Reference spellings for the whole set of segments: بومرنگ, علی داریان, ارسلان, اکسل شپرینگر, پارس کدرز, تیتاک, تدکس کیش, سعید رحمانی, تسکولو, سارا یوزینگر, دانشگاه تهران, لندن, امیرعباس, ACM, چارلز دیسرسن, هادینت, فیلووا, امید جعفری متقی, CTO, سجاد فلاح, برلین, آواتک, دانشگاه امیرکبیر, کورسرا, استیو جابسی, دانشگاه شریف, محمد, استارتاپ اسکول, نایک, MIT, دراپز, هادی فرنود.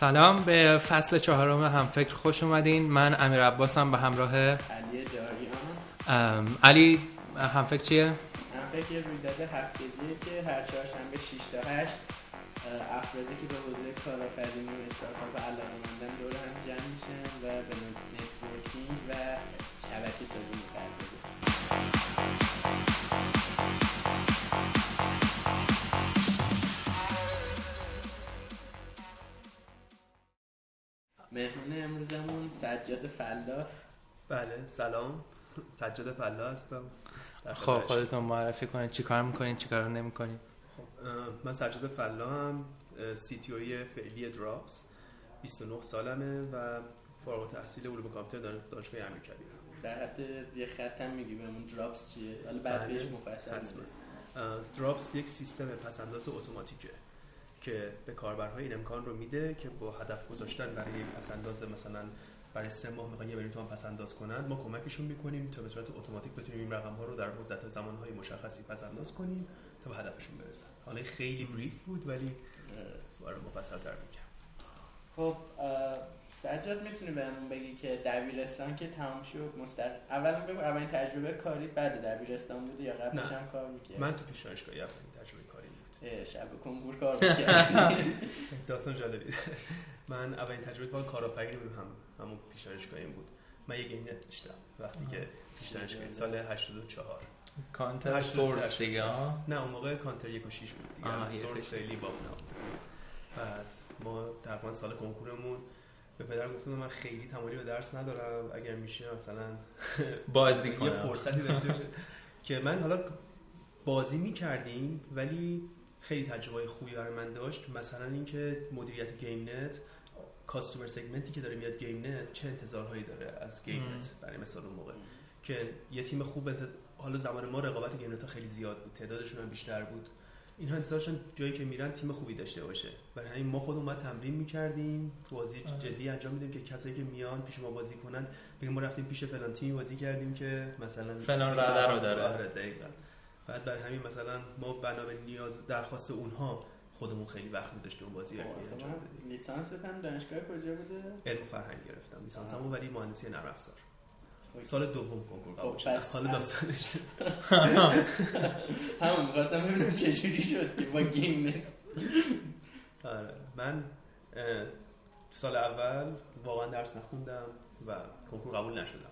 سلام، به فصل چهارم همفکر خوش اومدین. من امیرعباسم به همراه علی داریان. علی همفکر چیه؟ همفکر یه رویداد هفتگیه که هر چهارشنبه 6 تا 8 افرادی که به حوزه کارآفرینی و استارتاپ علاقه‌مندن دور هم جمع میشن و به نتورکینگ و شبکه سازی می‌پردازن. مهمون امروزمون سجاد فلاح. بله سلام، سجاد فلاح هستم. خب خودتون معرفی کنید، چی کار میکنید چی کار نمیکنید؟ خب من سجاد فلاحم، CTO فعلی دراپز، 29 سالمه و فارغ التحصیل علوم کامپیوتر دانشگاه امیرکبیر. در حد یه خطم میگی بهمون دراپز چیه؟ حالا بعد بهش مفصل میگم. دراپز یک سیستم پس‌انداز اتوماتیکه که به کاربرها این امکان رو میده که با هدف گذاشتن برای پس‌انداز، مثلا برای 3 ماه میخوان 1 میلیون تومان پس‌انداز کنن، ما کمکشون میکنیم تا به صورت اتوماتیک بتونیم این رقم‌ها رو در مدت زمان‌های مشخصی پس‌انداز کنیم تا به هدفشون برسن. حالا خیلی بریف بود ولی برای مفصل‌تر میگم. خب سجاد میتونی بهمون بگی که دبیرستان که تمام شد اولا بگو اولین تجربه کاری بعد دبیرستان بود یا قبلش هم کار می‌کردی؟ من تو پیشایشگاهی اولین تجربه کاری شب کنکور کار می‌کردم. داستان جالبی. من اولین تجربه با کارآفرینی همون پیشایشگاهی بود. من یک اینت داشتم وقتی که پیشایشگاهی سال 84 کانتر سورس دیگه. نه اون موقع کانتر 1 و 6 بود دیگه. سورس خیلی با اون. بعد ما تقریبا سال کنکورمون به پدر گفتم من خیلی تمایلی به درس ندارم، اگر میشه مثلا بازی کنم. یه فرصتی داشته باشه که من حالا بازی می‌کردیم ولی خیلی تجربه خوبی برای من داشت. مثلا اینکه مدیریت گیم نت، کاستومر سگمنتی که داره میاد گیم نت چه انتظارهایی داره از گیم نت، برای مثال اون موقع که یه تیم خوب حالا زمان ما رقابت گیم نت ها خیلی زیاد بود، تعدادشون هم بیشتر بود، اینها انتظارشون جایی که میرن تیم خوبی داشته باشه. برای همین ما خودمون تمرین می‌کردیم، بازی جدی انجام میدیم که کسایی که میان پیش ما بازی کنن بگیم ما رفتیم پیش فلان تیم بازی کردیم که مثلا فلان رده رو داره. دقیقاً. بعد برای همین مثلا ما بنا به نیاز درخواست اونها خودمون خیلی وقت می‌ذاشتیم بازی حرفه‌ای انجام بدیم. لیسانستم دانشگاه کجا بوده؟ علم و فرهنگ گرفتم. لیسانسمو ولی مهندسی نرم افزار. سال دوم کنکور قبول شدم. حالا داستانش همون می‌خواستم ببینم چه جوری شد که با گیم نت. آره من سال اول واقعا درس نخوندم و کنکور قبول نشدم.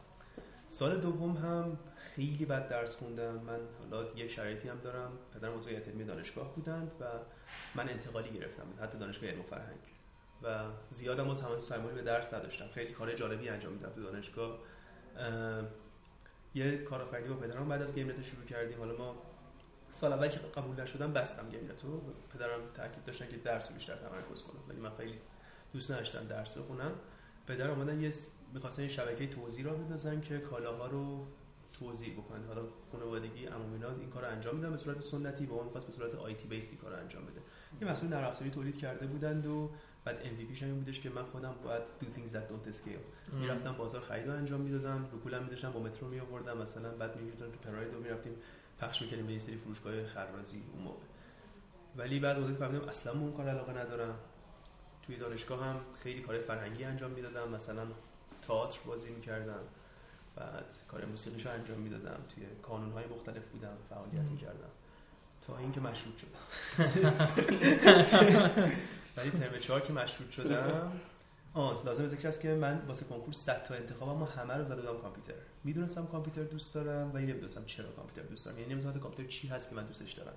سال دوم هم خیلی بد درس خوندم. من حالا یه شرایطی هم دارم، پدرم عضو هیئت علمی دانشگاه بودند و من انتقالی گرفتم حتی دانشگاه علم و فرهنگ و زیادم از همون سرمایه به درس نداشتم. خیلی کار جالبی انجام میدادم تو دانشگاه. یه کارآفرینی با پدرم بعد از گیم نت شروع کردیم. حالا ما سال اول که قبول نشدم بستم گیم نت رو، پدرم تاکید داشتن که درس رو بیشتر تمرکز کنم ولی من خیلی دوست نداشتم درس بخونم. پدرم اومدن یه می‌خواستن این شبکه توزیع را بندازن که کالاها رو توزیع بکنن. حالا خانوادگی عمومینات این کارو انجام میدن به صورت سنتی، بابا می‌خواست به صورت آی تی بیسد کارو انجام بده. یه محصول نرم افزاری تولید کرده بودند و بعد ام وی پی شون بودش که من خودم باید دو things that don't scale. می‌رفتم بازار خرید انجام میدادم، رکولم می‌ذاشتم با مترو میآوردم، مثلا بعد می‌رفتم تو پراید و می‌رفتیم پخش می‌کردیم به یه سری فروشگاه خرازی اون موقع. ولی بعد مدت فهمیدم اصلا من اون کار علاقه ندارم. توی دانشگاه هم خیلی کار فرهنگی انجام میدادم، مثلا تئاتر بازی میکردم، بعد کار موسیقیشو انجام میدادم، توی کانونهای مختلف بودم فعالیت میکردم تا اینکه مشروط شدم. ولی ترم 4 که مشروط شدم لازم ذکر است که من واسه کنکور 100 تا انتخابم و همه رو زده بودم کامپیوتر. میدونستم کامپیوتر دوست دارم ولی نمیدونستم چرا کامپیوتر دوست دارم، یعنی نمیدونستم کامپیوتر چی هست که من دوستش دارم.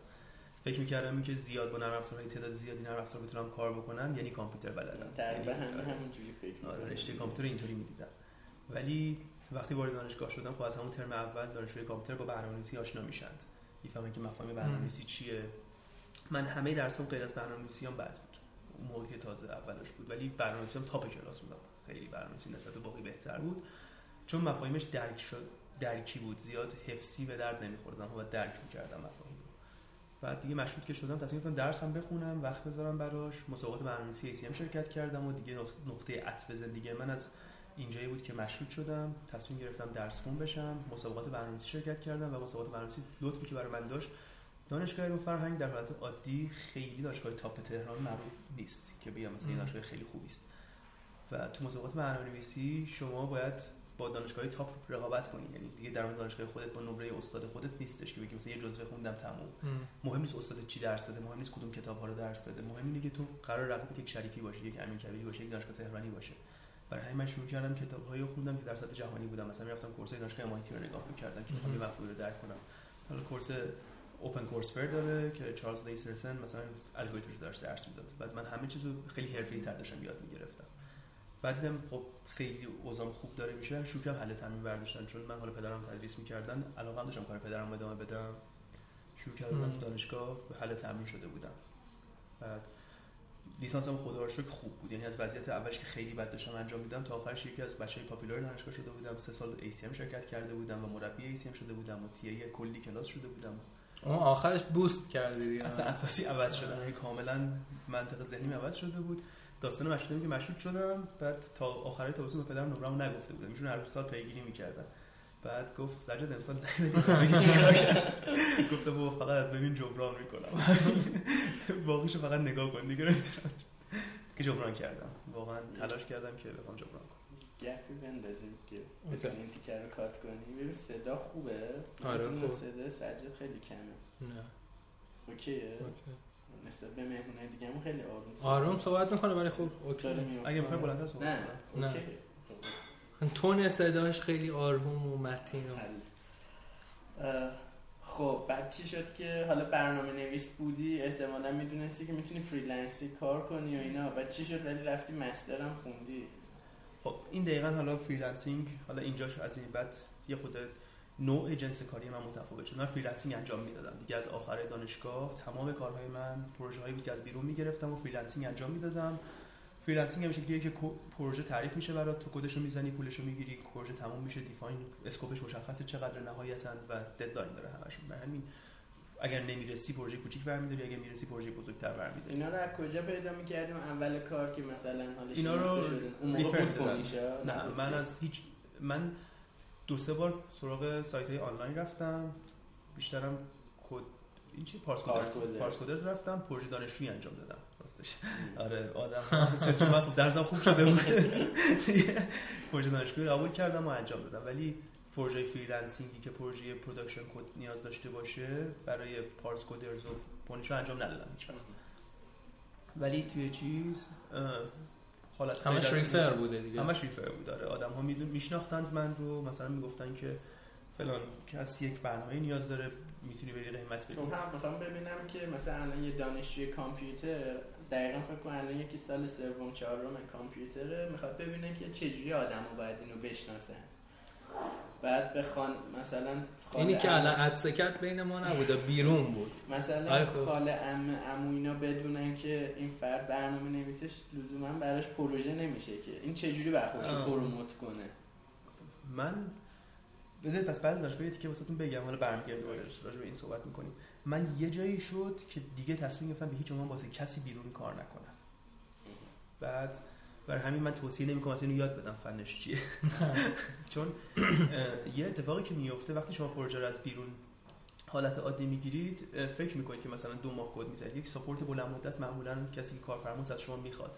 فکر می‌کردم اینکه زیاد با نرم افزارهای تعداد زیادی نرم افزار بتونم کار بکنم یعنی کامپیوتر بلدم. تقریبا همونجوری فکر می‌کردم. رشته کامپیوتر اینطوری می‌دیدم. ولی وقتی وارد دانشگاه شدم خب از همون ترم اول دانشجوی کامپیوتر با برنامه‌نویسی آشنا میشن. می‌فهمن که مفاهیم برنامه‌نویسی چیه. من همه درسام غیر از برنامه‌نویسیام بد بود. اون موقع که تازه اولش بود ولی برنامه‌نویسیام تاپ کلاس بودم. خیلی برنامه‌نویسی نسبت به باقی بهتر بود. چون مفاهیمش درک شد، درکی بود. زیاد حفظی به درد نمی‌خوردم و درک می‌کردم مفاهیم. بعد دیگه مشروط که شدم تصمیم گرفتم درسم بخونم، وقت بذارم براش. مسابقات برنامه‌نویسی ACM شرکت کردم و دیگه نقطه عطف زندگی من از اینجایی بود که مشروط شدم، تصمیم گرفتم درس خون بشم. مسابقات برنامه‌نویسی شرکت کردم و مسابقات برنامه‌نویسی لطفی که برای من داشت دانشگاه علم و فرهنگ در حالت عادی خیلی دانشگاه تاپ تهران معروف نیست که بگم مثلا این دانشگاه خیلی خوبی است و تو مسابقات برنامه‌نویسی شما باید با دانشگاه‌های تاپ رقابت کنی، یعنی دیگه در دانشگاه خودت با نمره استاد خودت نیستش که بگی مثلا یه جزوه خوندم تموم. مهم نیست استاد چی درس داده، مهم نیست کدوم کتاب‌ها رو درس داده، مهم اینه که تو قرار رقابت یک شریفی باشه، یک امیرکبیر باشه، یک دانشگاه تهرانی باشه. برای همین من شروع کردم کتاب‌هایی رو خوندم که در سطح جهانی بودن، مثلا می‌رفتم کورس‌های دانشگاه MIT رو نگاه می‌کردم که بخوام یه مفهومی رو درک کنم. حالا کورس اوپن کورس فر داره که چارلز دیسرسن مثلا الگوریتم رو درس می‌داد. بعد من همه چیزو خیلی حرفه‌ای‌تر داشتم یاد می‌گرفتم. بعدم خب خیلی اوضاع خوب داره میشه، شوکم حل تامین برداشتن، چون من حالا پدرم تدریس می‌کردن، علاقه‌ام داشتم کار پدرم ادامه بدم. شروع کردم تو دانشگاه به حل تامین شده بودم. بعد لیسانسم خدا رو شکر خوب بود، یعنی از وضعیت اولش که خیلی بد داشتم انجام میدم تا آخرش یکی از بچه‌های پاپولار دانشگاه شده بودم، 3 سال ACM شرکت کرده بودم و مربی ACM شده بودم و TA کلی کلاس شده بودم. اون آخرش بوست کردی اصلا اساسی عوض شدن کاملا منطقه ذهنی عوض شده بود. داستان مشروطه که مشروط شدم، بعد تا آخرای تابستون به پدرم نمره‌مو نگفته بودم، ایشون هر سال پیگیری می‌کردن. بعد گفت سجاد امسال نمی‌دونم چیکار کنم. گفتم بابا فقط ببین جبران می‌کنم، باقیشو فقط نگاه کن دیگه. نمی‌تونم که جبران کردم، واقعا تلاش کردم که بخوام جبران کنم. گپی بندازیم که بتونیم تیکر رو کات کنیم. ببین صدا خوبه؟ آره خوبه. صدا سجاد خیلی کمه. نه. اوکیه. نسبت به مهمونه دیگه من خیلی آروم صحبت میکنه ولی خب اوکی. اگه بخوای بلندتر صحبت کنی نه اوکی. تون صداش خیلی آروم و متین. خب بعد چی شد که حالا برنامه نویس بودی، احتمالاً میدونستی که میتونی فریلنسی کار کنی و اینا، بعد چی شد ولی رفتی مستر هم خوندی؟ خب این دقیقاً حالا فریلنسینگ، حالا اینجاش از این بعد یه خود نوع جنس کاری من متفاوت شد. من فریلنسینگ انجام میدادم دیگه از آخر دانشگاه، تمام کارهای من پروژه هایی بود که از بیرون میگرفتم و فریلنسینگ انجام میدادم. فریلنسینگ همیشه دیگه که پروژه تعریف میشه برات، تو کدش رو میزنی، پولش رو میگیری، پروژه تموم میشه، دیفاین اسکوپش مشخصه چقدر نهایتاً و ددلاین داره همشون. برای همین اگر نمیرسی پروژه کوچیک برمی‌داری، اگر میرسی پروژه بزرگتر برمی‌داری. اینا رو از کجا پیدا می‌کردیم اول کار که مثلا حالش نمی‌شد اون موقع بود میشه؟ نه من از هیچ، من 2-3 بار سراغ سایت‌های آنلاین رفتم، بیشترم کد این چی پارس کدرز رفتم، پروژه دانشجویی انجام دادم راستش. آره آدم چون وقت درسم خوب شده بود پروژه دانشجویی قبول کردم و انجام دادم. ولی پروژه فریلنسینگی که پروژه پروداکشن کد نیاز داشته باشه برای پارس کدرز و پونیشو انجام ندادم هیچ وقت. ولی توی چیز همش ریفر بوده دیگه، همش ریفر بود. آره آدم‌ها میشناختند من رو، مثلا میگفتن که فلان کسی یک برنامه‌ای نیاز داره میتونی بری قیمت بدی. من می‌خوام ببینم که مثلا الان یه دانشجوی کامپیوتر دقیقاً فکر کنم الان یکی سال سوم چهارم کامپیوتره، می‌خواد ببینه که چجوری آدم‌ها باید اینو بشناسن. بعد بخوان مثلا اینی که الان عدسکت بین ما نبوده بیرون بود، مثلا خاله عمو اینا بدونن که این فرد برنامه نویسش لزوما براش پروژه نمیشه که این چجوری بخوشه پروموت کنه. من بذارید پس بعد دانشگاه یه تیکه واسهتون بگم، حالا برمیگردیم راجع به این صحبت میکنیم. من یه جایی شد که دیگه تصمیم گرفتم به هیچ عنوان واسه کسی بیرون کار نکنم. بعد برای همین من توصیه نمی‌کنم اصلا اینو یاد بدم فنش چیه، چون یه اتفاقی که میفته وقتی شما پروژه رو از بیرون حالت عادی میگیرید، فکر میکنید که مثلا 2 ماه کد می‌زنید، یک ساپورت بلند مدت معمولاً کسی که کارفرماست از شما میخواد.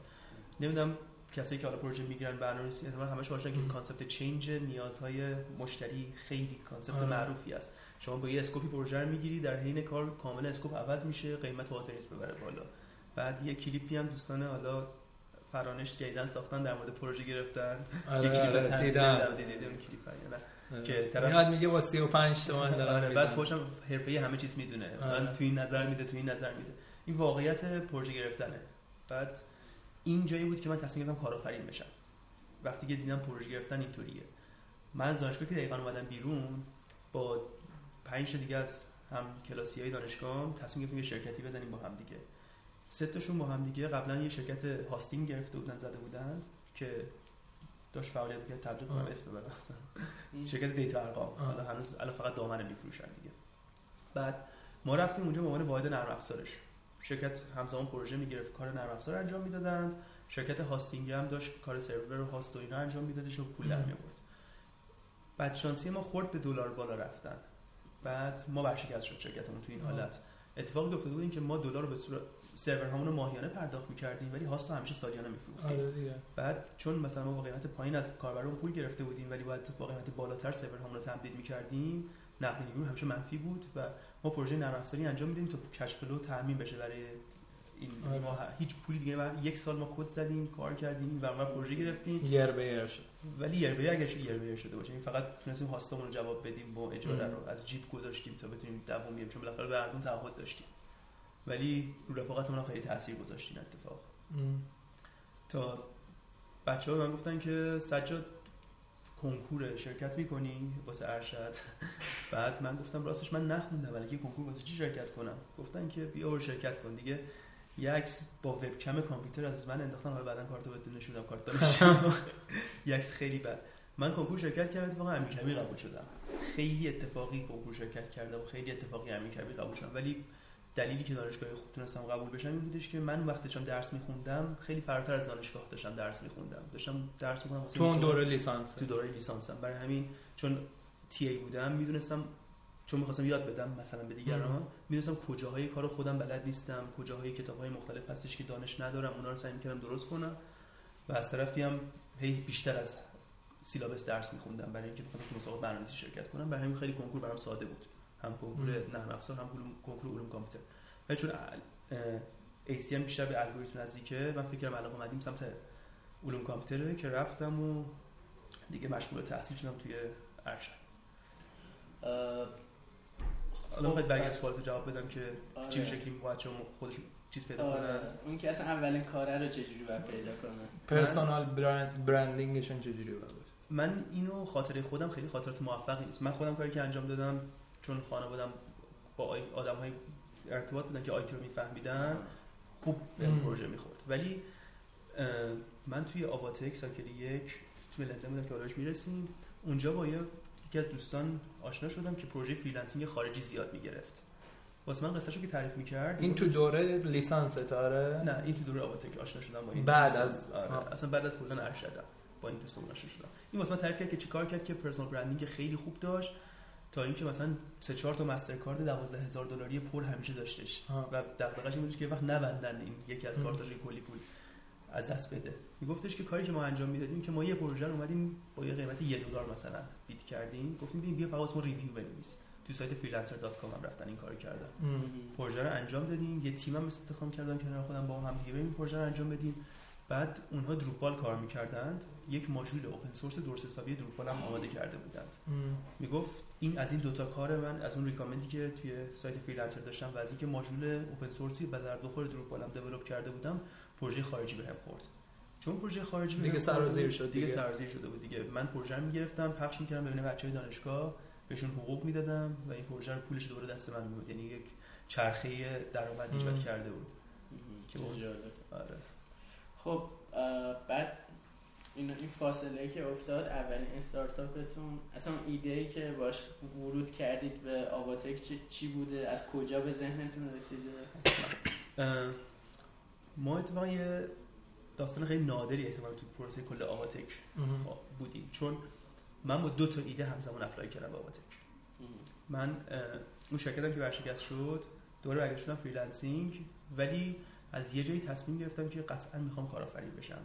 نمیدونم کسایی که حالا پروژه میگیرن برنامه‌نویسی احتمالاً همش واشن که کانسپت چنج نیازهای مشتری خیلی کانسپت معروفی است. شما با یه اسکوپی پروژه رو می‌گیری، در حین کار کاملا اسکوپ عوض میشه، قیمت واضحی نیست ببره بالا. بعد یه کلیپی هم دوستانه حالا فرانش جدیدن ساختن در مورد پروژه گرفتن، یک کلیپ دیدم کلیپ اینا که طرف میاد میگه با 35 تومن دارم. بعد خوشم حرفه‌ای همه چیز میدونه، من تو این نظر میده تو این نظر میده، این واقعیت پروژه گرفتنه. بعد این جایی بود که من تصمیم گرفتم کارآفرین بشم وقتی که دیدم پروژه گرفتن اینطوریه. من از دانشگاه که دقیقاً اومدم بیرون با 5 تا دیگه از هم کلاسیای دانشگاه تصمیم گرفتیم یه شرکتی بزنیم با هم دیگه. 3 تاشون با هم دیگه قبلا یه شرکت هاستینگ گرفته بودن زده بودن که داشت فعالیت می‌کرد، تبدیل کنم اسم ببرم اصلا شرکت دیتا ارقام، حالا هنوز الان فقط دامنه می‌فروشن دیگه. بعد ما رفتیم اونجا به عنوان واحد نرم افزارش، شرکت همزمان پروژه می‌گرفت، کار نرم افزار انجام میدادند، شرکت هاستینگ هم داشت کار سرور و هاست و اینا انجام میدادش و پول در می‌آورد. بعد شانسی ما خورد به دلار بالا رفتن، بعد ما ورشکست شد شرکتمون تو این حالت. اتفاقی افتاده بود اینکه ما دلار رو به صورت سرورهامون رو ماهیانه پرداخت می‌کردیم ولی هاست رو همیشه سالیانه می‌فروختیم. آره دیگه. بعد چون مثلا ما با قیمت پایین از کاربرمون پول گرفته بودیم ولی بعد با قیمت بالاتر سرورهامون رو تمدید می‌کردیم، نقد نیرومون همیشه منفی بود و ما پروژه نرم افزاری انجام می‌دادیم تا کش فلو تامین بشه برای این. آره. ما هیچ پولی دیگه بعد یک سال ما کد زدیم، کار کردیم و پروژه گرفتیم. یار به یار شد. ولی یار به یارش یار به یار شده باشه. این فقط تونستیم هاستمون رو جواب بدیم، با اجاره رو از جیب گذاشتیم تا بتونیم دوومیم، چون بالاخره بعدون تعهد داشتیم. ولی رو رفاقتمون خیلی تاثیر گذاشت این اتفاق. تا بچه‌ها به من گفتن که سجاد کنکور شرکت می‌کنی واسه ارشد. بعد من گفتم راستش من نخوندم ولی کنکور واسه چی شرکت کنم؟ گفتن که بیا شرکت کن دیگه. یه عکس با وبکم کامپیوتر از من انداختن، حالا بعدن کارتو بهتون نشون میدم، کارت دارم. یه عکس خیلی بد. من کنکور شرکت کردم، اتفاقا امیرکبیر قبول شدم. خیلی اتفاقی کنکور شرکت کردم و خیلی اتفاقی امیرکبیر قبول شدم. ولی دلیلی که دانشگاه خوب تونستم قبول بشم این بودش که من وقتی داشتم درس می‌خوندم خیلی فراتر از دانشگاه داشتم درس می‌خوندم. داشتم درس می‌خوندم تو اون دوره لیسانس، تو دوره لیسانسم. برای همین چون تی ای بودم می‌دونستم، چون می‌خواستم یاد بدم مثلا به دیگران، می‌دونستم کجاهای کارو خودم بلد نیستم، کجاهای کتاب‌های مختلف هستش که دانش ندارم، اونا رو سعی می‌کردم درست کنم و از طرفی هم هی بیشتر از سیلابس درس می‌خوندم برای اینکه بخوام تو مسابقات برنامه‌نویسی شرکت کنم. برای همین خیلی کنکور برام ساده بود، هم کنکور نرم افزار هم کنکور علوم کامپیوتر. ولی چون ACM بیشتر به الگوریتم نزدیکه، من فکر کنم علاقه مندیم سمت علوم کامپیوتره که رفتم و دیگه مشغول تحصیل شدم توی ارشد. الان خود برای سوال تو جواب بدم که چه شکلی بچه‌ها خودشون چیز پیدا کنن، اون که اصلا اولین کاره رو چجوری باید پیدا کنن، پرسونال برندینگشون چجوری باشه. من اینو خاطره خودم خیلی خاطرات موفقی نیست. من خودم کاری که انجام دادم چون خانوادم با آدم‌های ارتباط بودن که آیتی رو می‌فهمیدن خوب به پروژه می‌خورد. ولی من توی آواتک ساکر 1 توی لندن بودم که آرایش می‌رسیم، اونجا با یکی از دوستان آشنا شدم که پروژه فریلنسینگ خارجی زیاد می‌گرفت. واسه من قصه‌شو که تعریف می‌کرد این تو دوره لیسانس تاره؟ نه این تو دوره آواتک آشنا شدم با این بعد از اصلا بعد از کلا ارشدم با این دوستان آشنا شدم. این واسه من تعریف کرد که چیکار کرد که پرسونال برندینگ خیلی خوب داشت، تا اینکه مثلا 3-4 تا مسترکارد $12,000 پر همیشه داشتش و دغدغه‌اش این بود که وقت نبندن این یکی از کارتاش کلی پول از دست بده. میگفتش که کاری که ما انجام میدادیم که ما یه پروژه رو اومدیم با یه قیمت $1 مثلا بیت کردیم، گفتیم بیا فقط ما ریویو بنویس. تو سایت freelancer.com هم رفتن این کارو کردن. پروژه رو انجام دادیم، یه تیمم استخدام کردم کنار خودم با هم دیگه این پروژه رو انجام بدیم. بعد اونها دروپال کار می‌کردند، یک ماژول اوپن سورس درس حسابی دروپال هم آماده کرده بودند. میگفت این از این دوتا کار من از اون ریکامندی که توی سایت فریلنسر داشتم و از اینکه ماژول اوپن سورسی به در بخور دروپال هم دیولپ کرده بودم، پروژه خارجی بهم خورد. چون پروژه خارجی دیگه سرازیر شد، دیگه سرازیر شده بود دیگه. من پروژه رو می‌گرفتم، پخش می‌کردم ببینم بچه‌های دانشگاه، بهشون حقوق میدادم و این پروژه رو پولش دوباره دست من می‌بود. یعنی یک چرخه درآمد ایجاد کرده بود. که آره. خب بعد این فاصله که افتاد اولین استارتاپتون، اصلا ایده‌ای که باش ورود کردید به آواتک چی بوده؟ از کجا به ذهنتون رسیده؟ ما اتفاقا یه داستان خیلی نادری احتمالاً تو پروسه کل آواتک بودیم، چون من با 2 تا ایده همزمان اپلای کردم به آواتک. من اون شرکتم که ورشکست شد دوباره برگشتم فریلنسینگ، ولی از یه جایی تصمیم گرفتم که قطعاً میخوام کارآفرین بشم.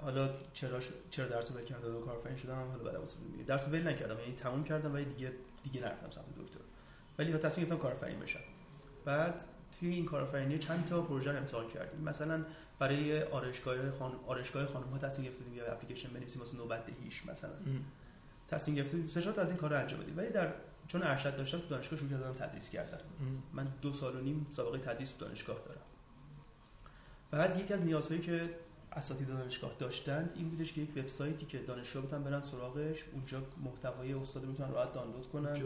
حالا چرا درسو ول کردم و کارآفرین شدم، حالا بعدا واسه میگم. درسو ول نکردم، یعنی تموم کردم ولی دیگه نرفتم سمت دکتر. ولی ها تصمیم گرفتم کارآفرین بشم. بعد توی این کارآفرینی چند تا پروژه امتحان کردیم. مثلا برای آرایشگاه خانم‌ها تصمیم گرفتیم یه اپلیکیشن بنویسیم واسه نوبت‌دهیش مثلا. تصمیم گرفتیم سجاد از این کارو انجام بدیم. ولی در چون ارشد داشتم تو دانشگاه شروع کردم تدریس کردن. من 2.5 سال سابقه تدریس تو دانشگاه دارم. بعد یکی از نیازهایی که اساتید دانشگاه داشتند این بودش که یک وبسایتی که دانشجوها بتونن برن سراغش، اونجا محتوای استاد میتونن راحت دانلود کنن،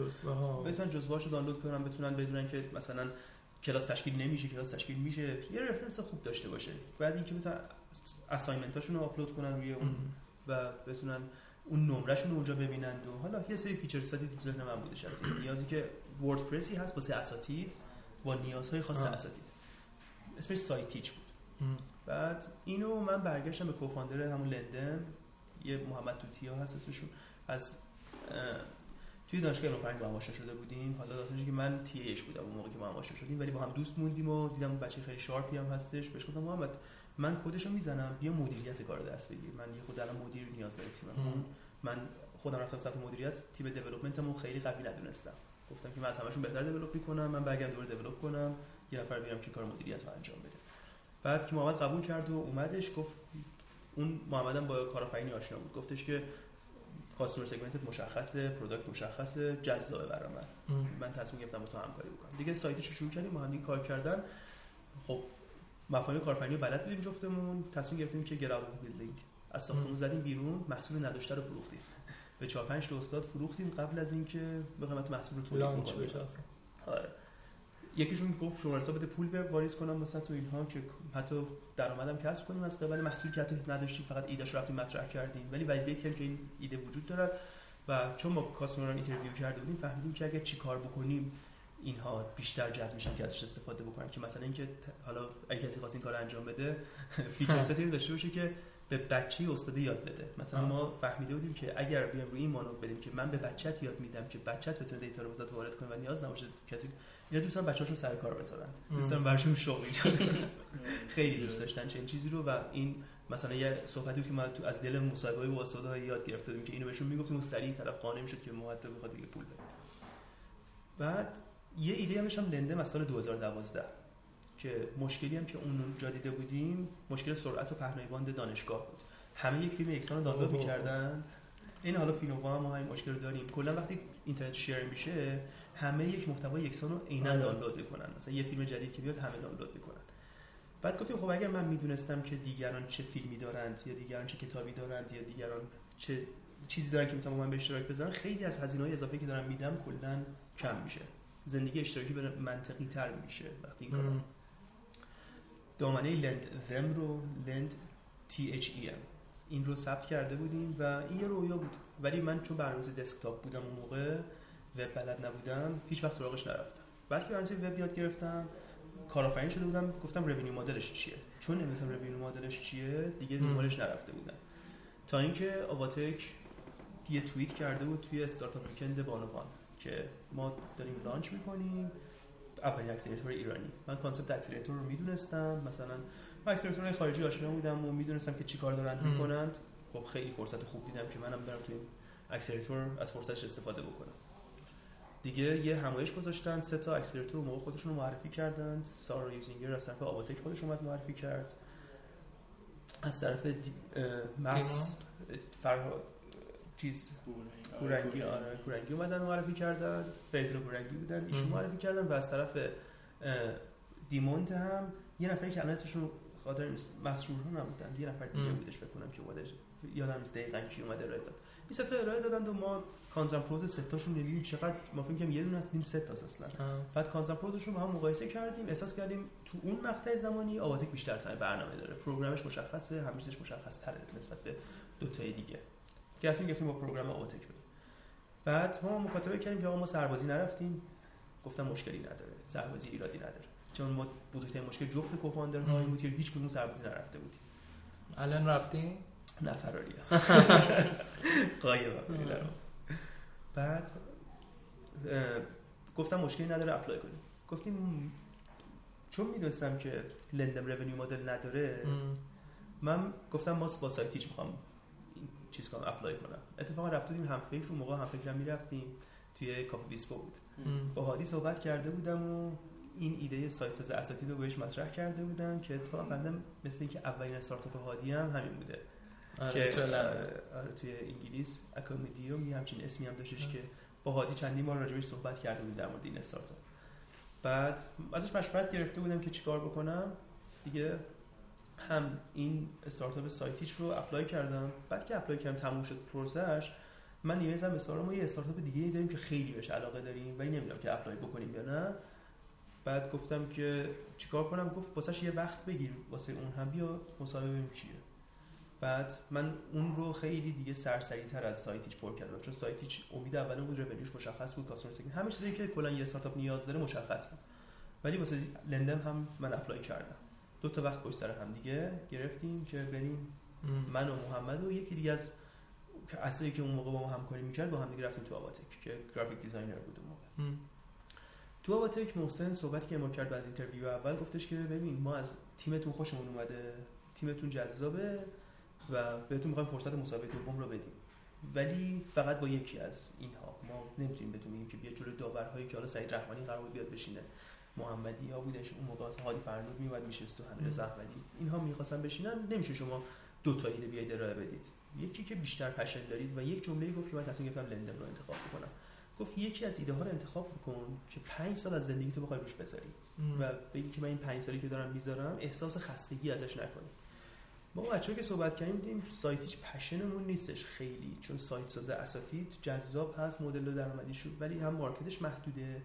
جزوهاشو دانلود کنن، بتونن بدونن که مثلا کلاس تشکیل نمیشه، کلاس تشکیل میشه، یه رفرنس خوب داشته باشه. بعد اینکه بتونن اساینمنتاشون رو آپلود کنن روی اون و بتونن اون نمرهشون رو اونجا ببینند و حالا یه سری فیچر سایتی تو ذهن من بودش. از نیازی که وردپرسی هست واسه اساتید با نیازهای خاص اساتید، اسمش سایت تیچ بود. بعد اینو من برگشتم به کوفاندر همون لندن، یه محمد توتیا هست اسمشون، از توی دانشگاه علم و فرهنگ با هم آشنا شده بودیم. حالا راستش اینه که من TAش بودم اون موقع که با هم آشنا شدیم، ولی با هم دوست موندیم و دیدم بچه خیلی شارپی هم هستش. بهش گفتم محمد من کدشو میزنم، بیا مدیریت کار دست بگیر. من یه خود الان مدیر نیاز دارم تیمم. من خودم رفتم سمت مدیریت، تیم دیولپمنتمو خیلی قوی ندونستم. گفتم که من از همشون بهتر دیولپ می‌کنم، من برگردم دوباره دیولپ کنم، یه نفر بیارم که کار مدیریت رو انجام بده. بعد که محمد قبول کرد و اومدش، گفت اون محمدم با کارآفرینی آشنا بود، گفتش که کاستمر سگمنتت مشخصه، پروداکت مشخصه، جذابه برام. من تصمیم گرفتم با تو همکاری بکنم. دیگه سایتش شروع کردیم با هم کار کردن. خب مفاهیم کارآفرینی بلد بودیم جفتمون، تصمیم گرفتیم که گراوند بیلدینگ از ساختمون زدیم بیرون، محصول نداشته رو فروختیم. به 4 5 تا استاد فروختیم قبل از اینکه به قیمت محصول رو لانچ بشه اصلا. آره. یکیشون گفت شما حساب بده پول واریز کنم مثلا تو اینها که حتی درآمدم کسب کنیم از قبل، محصول که حتی نداشتیم فقط ایده‌اش رفتیم مطرح کردیم، ولی ولیدیت کردیم که این ایده وجود داره و چون ما کاسمران اینترویو کرده بودیم فهمیدیم که اگه چیکار بکنیم اینها بیشتر جذب میشن که ازش استفاده بکنن. که مثلا اینکه حالا اگه کسی خواست این کارو انجام بده فیچر ستی داشته باشه که به بچه‌ی استاد یاد بده. مثلا ما فهمیده بودیم که اگر بیام روی این مانور بدیم که من به بچت یاد میدم که بچت بتونه دیتا رو بذات وارد کنه و نیاز نباشه کسی، اینا دوستان بچه‌هاشون سر کار بذارن، دوستان براشون شغل ایجاد کنن. خیلی دوست داشتن چنین چیزی رو و این مثلا یه صحبتی بود که من از دل مصاحبه‌های با استادها یاد گرفته بودیم که اینو بهشون میگفتیم و سریع طرف قانع میشد که مؤدب بخواد دیگه پول بده. بعد یه ایده همش هم لندن مثلا 2012 که مشکلی هم که اونجا دیده بودیم مشکل سرعت و پهنای باند دانشگاه بود. همه یک فیلم یکسان رو دانلود می‌کردن. این حالا فینووا هم همین مشکل رو داریم. کلا وقتی اینترنت شیر میشه همه یک محتوای یکسان رو عیناً دانلود می‌کنن. مثلا یه فیلم جدید که بیاد همه دانلود می‌کنن. بعد گفتیم خب اگر من می‌دونستم که دیگران چه فیلمی دارند یا دیگران چه کتابی دارند یا دیگران چه چیزی دارن که می‌تونم من به اشتراک بذارم، خیلی از هزینه‌های اضافی که دارم میدم کلاً کم میشه. زندگی اشتراکی به منطقی‌تر میشه وقتی این کارو دامنه لند them رو لند THEM این رو ثبت کرده بودیم و این یه رویا بود، ولی من چون برنامه‌نویس دسکتاپ بودم اون موقع وب بلد نبودم هیچ وقت سراغش نرفتم. بعد که برنامه‌نویسی وب یاد گرفتم کارآفرین شده بودم، گفتم رونیو مدلش چیه، چون نمی‌دونستم رونیو مدلش چیه دیگه دنبالش نرفته بودم. تا اینکه آواتک یه توییت کرده بود توی استارتاپ ویکند بانوان که ما داریم لانچ می‌کنیم اولین اکسلراتور ایرانی. من کانسپت اکسلراتور رو میدونستم، مثلا با اکسلراتورهای خارجی آشنا بودم و میدونستم که چی کار دارن میکنند. خب خیلی فرصت خوب دیدم که منم برم توی اکسلراتور از فرصتش استفاده بکنم. دیگه یه همایش گذاشتن، 3 تا اکسلراتور موقع خودشون رو معرفی کردن. سارا یوزینگر از طرف آواتک خودش اومد معرفی کرد، از طرف مپس فرهاد چیز کورنگی آره کورنگی اومدن معرفی کردن، پدرو کورنگی بودن ایشون معرفی کردن و از طرف دیمونت هم یه نفری که الان اسمشون خاطر نیست مسرورون هم بودن، یه نفر دیگه بودش فکر کنم که اومدش یادم نیست دقیقاً کی اومد ارائه داد. 20 تا ارائه دادن و ما کانزم پروز 3تاشون نمیدونیم چقدر ما فکر کنیم یه دونه هستیم 3 تا اصلا. بعد کانزم پروزشون با هم مقایسه کردیم، احساس کردیم تو اون مقطع زمانی آواتک بیشتر از برنامه داره، پروگرامش مشخصه، همیشهش مشخص‌تره نسبت به دو تای دیگه. کسی گفتیم با پروگرام آواتک بریم. بعد ما مکاتبه کردیم که آقا ما سربازی نرفتیم. گفتم مشکلی نداره، سربازی ایرادی نداره، چون ما بزرگترین مشکل جفت کوفاندرها این بود که هیچ کدوم سربازی نرفته بودیم. الان رفتیم؟ نه فراریم. قایبم ولی نرفتم. بعد گفتم مشکلی نداره اپلای کنیم. گفتیم چون میدونستم که لندم رونیو مدل نداره، من گفتم ما با سایتیچ میخوام چیز کنم اپلای کنم. اتفاقا رفتیم هم فکر رو موقع هم فکرم میرفتیم توی کافه بیسپو بود. با هادی صحبت کرده بودم و این ایده سایت ساز اساتید رو بهش مطرح کرده بودم که تو بندم مثل اینکه اولین استارتاپ هادی هم همین بوده. آره که آره توی انگلیس اکومدیوم یه همچین اسمی هم داشتش که با هادی چندین بار راجعش صحبت کرده بودیم در مورد این استارتاپ. بعد ازش مشورت گرفته بودم که چیکار بکنم. دیگه هم این استارتاپ سایتیچ رو اپلای کردم. بعد که اپلای کردم تموم شد پروسش، من ایمیزم به سارا ما یه استارتاپ دیگه داریم که خیلی بهش علاقه داریم ولی نمیدونم که اپلای بکنیم یا نه. بعد گفتم که چیکار کنم، گفت واسش یه وقت بگیر واسه اون هم بیا مصاحبه ببینیم چیه. بعد من اون رو خیلی دیگه سرسری‌تر از سایتیچ پر کردم، چون سایتیچ امید اول بود، رونیوش مشخص بود، کاستمر سکن همه چیزی که کلا یه استارتاپ نیاز داره مشخص بود، ولی واسه لندن هم من اپلای کردم. 2 تا وقت پشت سر هم دیگه گرفتیم که بریم من و محمد و یکی دیگه از عصایی که اون موقع با ما همکاری میکرد با هم دیگه رفتیم تو آواتک که گرافیک دیزاینر بود اون موقع. تو آواتک محسن صحبتی که ما کرد بعد از اینترویو اول گفتش که ببین ما از تیمتون خوشمون اومده، تیمتون جذابه و بهتون می‌خوایم فرصت مسابقه دوم رو بدیم، ولی فقط با یکی از اینها. ما نمی‌تونیم بهتون بگیم که بیا جلوی داورهایی که حالا سعید رحمانی قرار بود بیاد بشینه، محمدی ها بودش اون موقع، هادی فرنود میواد میشست و هنوز احمدی اینها می‌خواستن بشینن، نمیشه شما دو تایید بیاید ارائه بدید، یکی که بیشتر پشن دارید. و یک جمله گفت که من تصمیم گرفتم لندن رو انتخاب بکنم. گفت یکی از ایده ها رو انتخاب بکن که 5 سال از زندگی تو بخوای روش بذاری و بگی که من این 5 سالی که دارم میذارم احساس خستگی ازش نکنی. ما بچه‌ها که صحبت کردیم دیدیم سایتیش پشنمون نیستش خیلی، چون سایت ساز اساتید جذاب هست مدل درآمدیش، ولی هم مارکتش محدوده،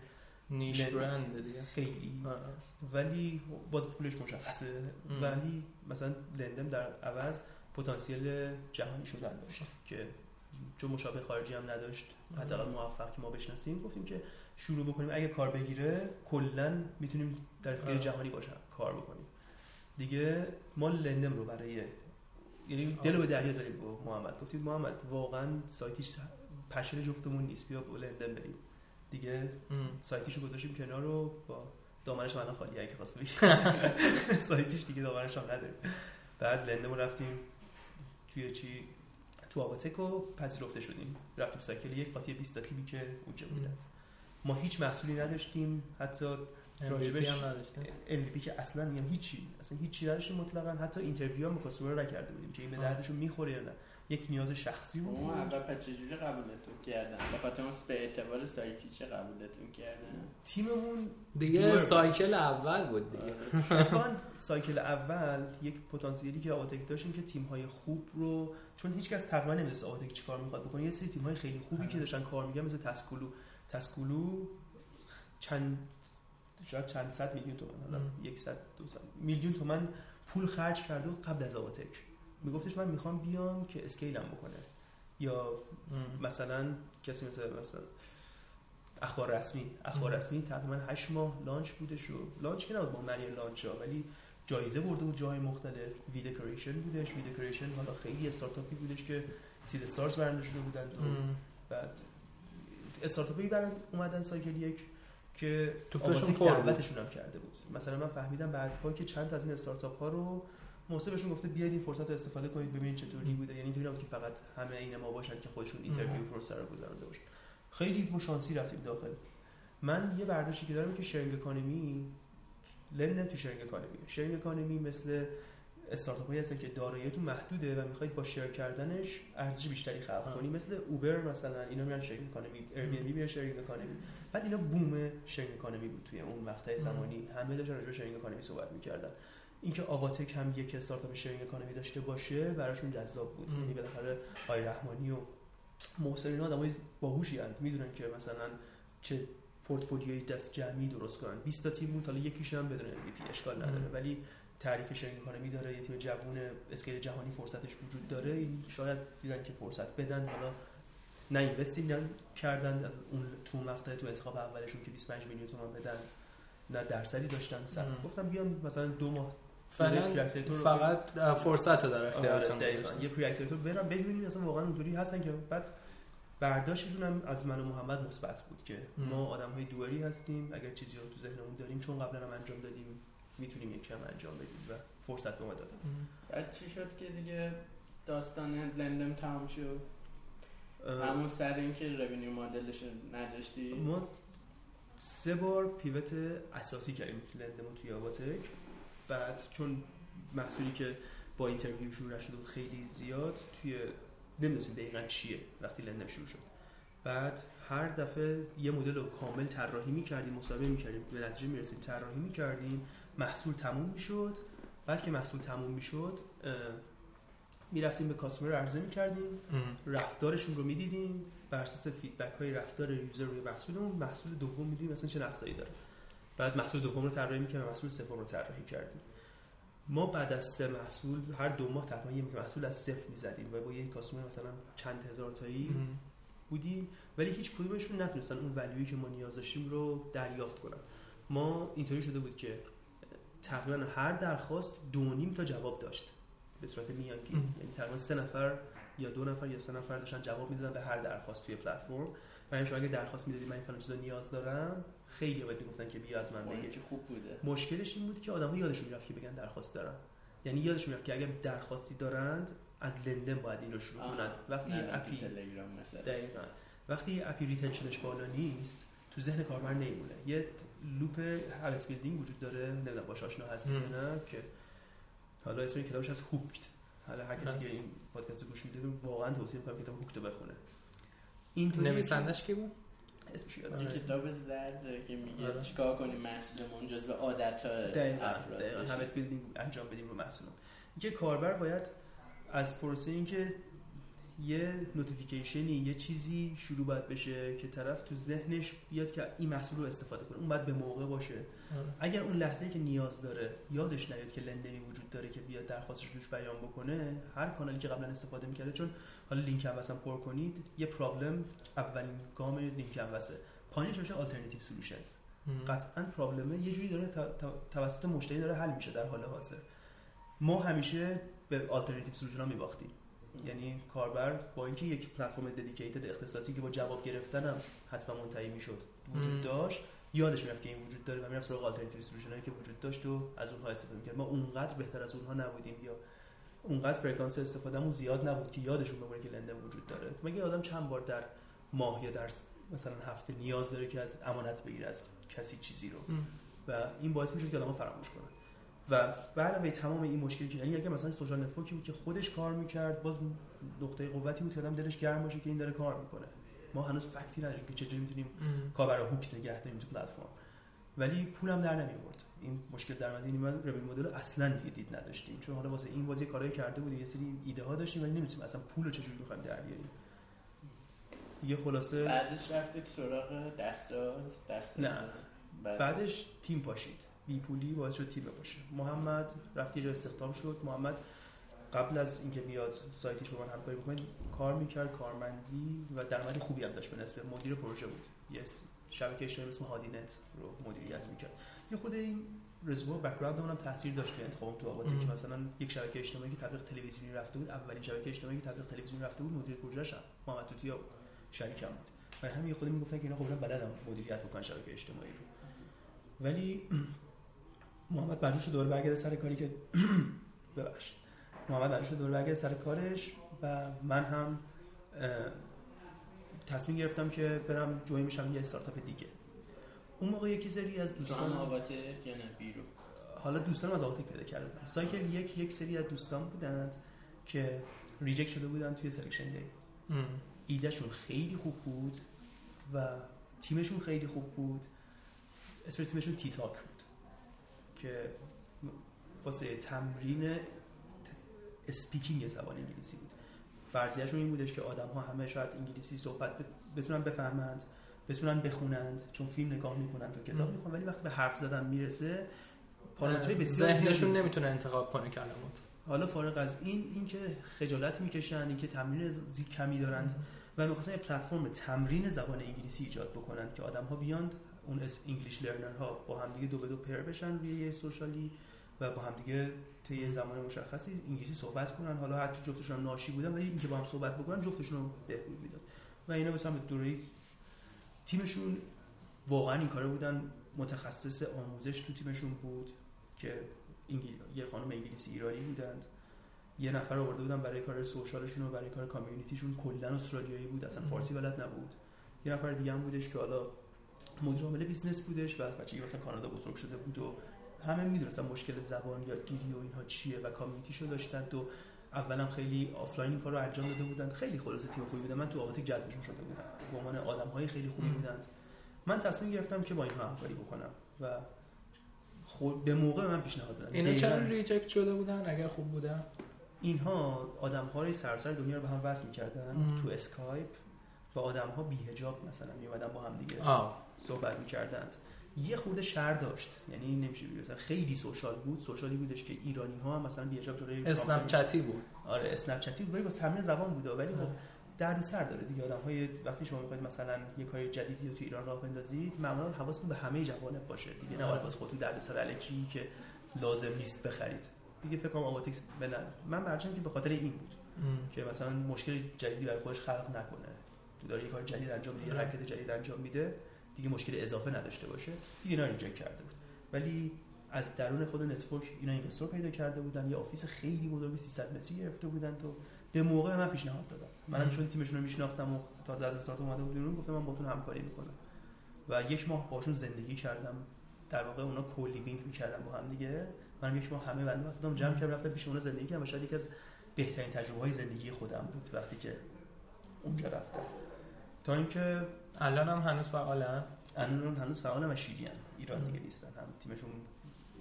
نیش برند دیگه خیلی ولی باز پولش مشخصه. ولی مثلا لندن در عوض پتانسیل جهانی شدن داشت که چون مشابه خارجی هم نداشت حداقل موفق که ما بشناسیم، گفتیم که شروع بکنیم، اگه کار بگیره کلا میتونیم در اسکیل جهانی باشیم کار بکنیم دیگه. ما لندن رو برای یعنی دل به دریا زدیم با محمد، گفتیم محمد واقعا سایتیش پشن جفتمون نیست، بیا لندن بریم دیگه. سایتیشو گذاشتیم کنار رو با دامنش من خالیه که خاص بگم سایتیش دیگه دامنش هم نداره. بعد لندن رفتیم توی چی تو آواتکو پذیرفته شدیم، رفتیم سایکل یک قاطی 20 تا تیمی که اونجا بودن. ما هیچ محصولی نداشتیم، حتی راجبش هم نداشتیم، MVP که اصلا میگم هیچی نداشتیم مطلقاً. حتی اینترویو هم کسور را کرده بودیم که این به دردشون میخوره یا نه، یک نیاز شخصی بود. ما اول پس چجوری قبولتون کردن؟ بخاطر ما به اعتبار سایتی چه قبولتون کردن؟ تیممون دیگه سایکل اول بود دیگه. اتفاقاً سایکل اول یک پتانسیلی که آواتک داشتیم که تیم‌های خوب رو، چون هیچکس تقریبا نمی‌دونست آواتک چیکار می‌خواد بکنه، یه سری تیم‌های خیلی خوبی که داشتن کار می‌کردن مثل تسکولو شاید چند صد میلیون تومان، حالا 100 200 میلیون تومان پول خرج کرده بود قبل از آواتک. میگفتش من میخوام بیام که اسکیلم بکنه، یا مثلا کسی مثلا اخبار رسمی تقریبا 8 ماه لانچ بودش و لانچ که نبود با معنی لانچ ها، ولی جایزه برده بود جای مختلف. ویدیو کریشن حالا خیلی استارتاپی بودش که سید استارز برنده شده بودن و بعد استارتاپی برند اومدن سایکل یک که آواتک دعوتشون هم کرده بود. مثلا من فهمیدم بعدها که چند تا از این استارتاپ ها رو محسوبشون گفته بیاید این فرصت رو استفاده کنید ببینید چطوری بوده. یعنی اینطوری نبود که فقط همه این ما باشن که خودشون اینترویو پروسه رو گذرونده باشن. خیلی ما شانسی رفتیم داخل. من یه برداشتی که دارم که شیرینگ اکانومی لندن تو شیرینگ اکانومی مثل استارتاپی هستن که داراییتون محدوده و میخواید با شیر کردنش ارزش بیشتری خلق کنی، مثل اوبر مثلا اینا میان شیرینگ اکانومی، ایربی‌ان‌بی میان شیرینگ اکانومی. بعد اینا بوم شیرینگ اکانومی بود توی اون مقطع زمانی، همه داشتن راجع به شیرینگ اکانومی صحبت می‌کردن. اینکه آواتک هم یک استارتاپ شیرینگ اکانومی داشته باشه براشون جذاب بود. یعنی بالاخره آقای رحمانی و محسنین آدمای باهوشی اند، میدونن که مثلا چه پورتفولیوی دست جمعی درست کنن. 20 تا تیم بود، حالا یکیش هم بدون MVP اشکال نداره، ولی تعریف شیرینگ اکانومی داره، یه تیم جوون اسکیل جهانی فرصتش وجود داره. این شاید دیدن که فرصت بدن، حالا نه اینوستینگ کردن از اون تو مقطع تو انتخاب اولشون که 25 میلیون تومان بدن، نه درصدی داشتن سر. گفتم بیان مثلا 2 ماه فقط فرصت رو در اختیارتون داشتن، یه پری اکسلراتور برام ببینید اصلا واقعا اونطوری هستن که بعد برداشتشون هم از من و محمد مثبت بود که ما آدم‌های دوئری هستیم، اگر چیزی رو تو ذهنمون داریم چون قبلا هم انجام دادیم میتونیم یکم انجام بدیم و فرصت به ما دادن. بعد چی شد که دیگه داستان لندن تموم شد؟ همون سر اینکه رونیو مدلش نداشتی، ما 3 بار پیوت اساسی کردیم لندمون توی آواتک. بعد چون محصولی که با اینترویو شروع نشده بود خیلی زیاد توی نمیدونستیم دقیقا چیه وقتی لندم شروع شد، بعد هر دفعه یه مدل رو کامل طراحی می‌کردیم، مصاحبه می‌کردیم، به نتیجه می‌رسیم، طراحی می‌کردیم، محصول تموم می‌شد. بعد که محصول تموم می‌شد می‌رفتیم به کاستمر عرضه می‌کردیم، رفتارشون رو می‌دیدیم، بر اساس فیدبک‌های رفتار یوزر روی محصولمون محصول دوم می‌دیدیم مثلا چه نقصایی داره. بعد محصول دوم رو طراحی می‌کردیم، محصول سوم رو طراحی کردیم. ما بعد از 3 محصول هر 2 ماه تقریباً یک محصول از صفر می‌زدیم و با یک کاستمر مثلا چند هزار تایی بودیم، ولی هیچ کدومشون نتونستن اون ولیویی که ما نیاز داشتیم رو دریافت کنن. ما اینطوری شده بود که تقریباً هر درخواست 2.5 تا جواب داشت به صورت میانگین، یعنی تقریباً 3 نفر یا 2 نفر یا 3 نفر داشتن جواب میدادن به هر درخواست توی پلتفرم. من شما اگه درخواست میدادید من این فلان چیزا نیاز دارم، خیلی وقت میگفتن که بیا از من بگیر که خوب بوده. مشکلش این بود که آدم‌ها یادشون میرفت که بگن درخواست دارم، یعنی یادشون میرفت که اگه درخواستی دارند از لندن باید اینو شروع کنند. وقتی اپی تلگرام مثلا دقیقاً وقتی اپی ریتنشنش بالا نیست تو ذهن کاربر نمیمونه. یه لوپ هابیت بیلدینگ وجود داره، نمیدونم باش آشنا هستی یا نه، که حالا اسم کتابش از هوکت. حالا هر کسی که این پادکست رو گوش میده واقعا توصیه می‌کنم کتاب هوکت رو بخونه. این تو نویسندش کی بود؟ اسمش یادم نیست. کتاب زرد که میگه چیکار کنیم محصولمون جزو عادت‌ها افراد، هابیت بیلدینگ انجام بدیم رو محصولمون. اینکه کاربر باید از پروسه اینکه یه نوتیفیکیشنی یه چیزی شروع باید بشه که طرف تو ذهنش بیاد که این محصول رو استفاده کنه، اون باید به موقع باشه. اگر اون لحظه‌ای که نیاز داره یادش نیاد که لندنی وجود داره که بیاد درخواستش رو توش بیان بکنه، هر کانالی که قبلا استفاده می‌کرده، چون حالا لینک هم پر کنید یه پرابلم اولین گام لینک هم واسه پایینش میشه آلترناتیو سولوشنز، قطعاً پرابلمه یه جوری داره توسط مشتری داره حل میشه. در حال حاضر ما همیشه به آلترناتیو سولوشن‌ها می‌باختیم، یعنی کاربر با اینکه یک پلتفرم ددیکیتد اختصاصی که با جواب گرفتنم حتما منتهی میشد وجود داشت، یادش میرفت که این وجود داره و میرفت سراغ آلترناتیو سولوشنایی که وجود داشت و از اونها استفاده میکرد. ما اونقدر بهتر از اونها نبودیم یا اونقدر فرکانس استفادهمون زیاد نبود که یادشون بمونه که لندن وجود داره. مگه آدم چند بار در ماه یا در مثلا هفته نیاز داره که از امانت بگیره از کسی چیزی رو؟ و این باعث میشه که آدم‌ها فراموش کنن. و به علاوه تمام این مشکلی که یعنی اگه مثلا سوشال نتورکی بود که خودش کار میکرد، باز نقطه قوتی بود که آدم دلش گرم باشه که این داره کار میکنه. ما هنوز فکتی نداریم که چجوری میتونیم کاربرا هوک نگه داریم تو پلتفرم، ولی پولم در نمیورد. این مشکل درآمدی این من روی مدل اصلا دیگه دید نداشتیم، چون حالا واسه این واسه کارهای کرده بودیم، یه سری ایده ها داشتیم ولی نمیتونیم اصلا پولو چجوری بخوایم در بیاریم. دیگه خلاصه بعدش رفتید سراغ دستاز نه بعدش تیم پاشید. بیپولی باعث شد تیم باشه. محمد رفت یه جا استخدام شد. محمد قبل از اینکه بیاد سایتش با من همکاری بکنه کار میکرد، کارمندی و درآمد خوبی هم داشت به نسبت مدیر پروژه بود. شبکه اجتماعی اسم هادینت رو مدیریت میکرد. یه خود این رزومه بک‌گراندم اونم تاثیر داشت تو انتخابم تو آواتک. مثلا یک شبکه اجتماعی که تبلیغ تلویزیونی رفته بود، اولین شبکه اجتماعی که تبلیغ تلویزیونی رفته بود، مدیر پروژه‌ش هم محمد توتیا بود، شریکم بود. برای همین خودم میگفتن که اینا خب بلدن مدیریت بکنن شبکه اجتماعی رو. ولی محمد مجبور شد دوباره برگرده سر کاری که و من هم تصمیم گرفتم که برم جوین بشم یه استارتاپ دیگه. اون موقع یکی سری از دوستان آواتک یا نبیرو حالا دوستانم از آواتک پیدا کردم. سایکل یک سری از دوستان بودند که ریجکت شده بودن توی سلکشن دی. ایدهشون خیلی خوب بود و تیمشون خیلی خوب بود. اسم تیمشون تیتاک بود که واسه تمرین اسپیکینگ زبان انگلیسی بود. فرضیه‌شون این بودش که آدم‌ها همه شاید انگلیسی صحبت بتونن بفهمند، بتونن بخونند، چون فیلم نگاه می‌کنن تو کتاب می‌خونن، ولی وقتی به حرف زدن میرسه پارامترهای بسیار ذهنشون نمیتونه انتخاب کنه کلمات. حالا فارغ از این که خجالت می‌کشن، این که تمرین کمی دارند و می‌خواستن یه پلتفرم تمرین زبان انگلیسی ایجاد بکنن که آدم‌ها بیان اون از انگلیش لرنرها با هم دیگه دو به دو پیر بشن روی یه سوشالی و با هم دیگه طی زمان مشخصی انگلیسی صحبت کنن. حالا حتی جفتشون ناشی بودن ولی اینکه با هم صحبت بکنن جفتشون رو بهبود میداد و اینا مثلا به دوره تیمشون واقعا این کارا بودن. متخصص آموزش تو تیمشون بود که یه خانم انگلیسی ایرانی بودند، یه نفر آورده بودن برای کار سوشالشون و برای کار کامیونیتیشون، کلا استرالیایی بود، اصلا فارسی بلد نبود. یه نفر دیگه هم بودش که حالا مدیر عامل بیزنس بودش و از بچگی مثلا کانادا بزرگ شده بود و همه میدونستن مشکل زبان یادگیری و اینها چیه و کامیونیتیشو داشتند و اولا خیلی آفلاین این کارو انجام داده بودند. خیلی خلاصه تیم خوبی بودن. من تو آواتک جذبشون شده بودم. به عنوان آدم‌های خیلی خوبی بودند. من تصمیم گرفتم که با اینها همکاری بکنم و خود به موقع من پیشنهاد دادن. اینا چرا ریجکت شده بودن اگر خوب بودن؟ اینها آدم‌ها رو سراسر دنیا رو به هم وصل می‌کردن تو اسکایپ و آدم‌ها بی‌حجاب مثلا میومدن با هم دیگه صحبت می‌کردند. یه خورده شر داشت، یعنی نمیشه بگم مثلا خیلی سوشال بود. سوشالی بودش که ایرانی‌ها هم مثلا بی‌حجاب جلوی اسنپ چتی بود. آره اسنپ چتی بود واسه تمرین زبان بود، ولی خب دردسر داره دیگه. آدم‌های وقتی شما می‌خواید مثلا یه کار جدیدی رو تو ایران راه بندازید، معمولاً حواستون به همه جوانب باشه دیگه. نه واسه خودتون دردسر الکی که لازم نیست بخرید. دیگه فکر کنم آواتک بلند. من برچم که به خاطر این بود که مثلا مشکل جدیدی برای خودش خلق نکنه، داره یه کار جدید انجام میده، حرکت جدید انجام میده، دیگه مشکل اضافه نداشته باشه. دیگه اینا اینجا کرده بود. ولی از درون خود نتورک اینا اینوستر پیدا کرده بودن، یه آفیس خیلی بزرگ 300 متری گرفته بودن تو به موقع من پیشنهاد دادن. منم چون تیمشون رو میشناختم و تازه از استارت اومده بودن، گفتم من باهاتون همکاری میکنم و یک ماه باشون زندگی کردم. در واقع اونا کولیوینگ میکردن با هم دیگه. من یک ماه همه بنده واسه دام جمع کردم، رفتم پیش اونا زندگی کردم و شاید یکی از بهترین تجربه‌های زندگی خودم بود وقتی که اونجا رفتم. تا اینکه الانم هنوز فعالن. الانم هنوز فعالن و شیلی‌ان. ایران دیگه نیستن. هم تیمشون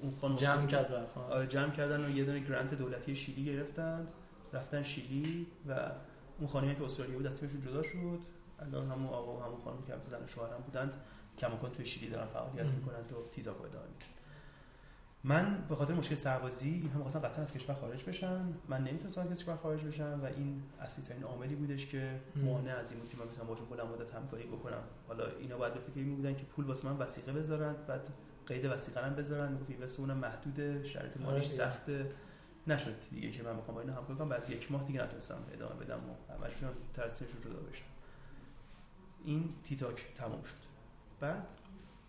اون خانم جمع کرد رفتن. آره جمع کردن و یه دونه گرانت دولتی شیلی گرفتن. رفتن شیلی و اون خانمی که استرالیا بود از تیمشون جدا شد. الان همون آقا و همون خانم که هم زن و شوهرم بودند کماکان توی شیلی دارن فعالیت میکنن تو تیتاک ادامه میدن. من به خاطر مشکل سربازی اینها می‌خواستن قطعا از کشور خارج بشن، من نمیتونستم از کشور خارج بشم و این اصلی ترین عاملی بودش که مانع از این بود که من بتونم باشون بلند مدت همکاری بکنم. حالا اینا باید به فکر این بودن که پول واسه من وثیقه بذارن، بعد قید وثیقه هم بذارن، میگفت واسه اونم محدوده، شرایط مالیش سخته. نشد دیگه که من بخوام با اینا همکاری کنم. بعد یک ماه دیگه نتونستم ادامه بدم و همشون ترسشون جدا بشن. این تیتاک تموم شد. بعد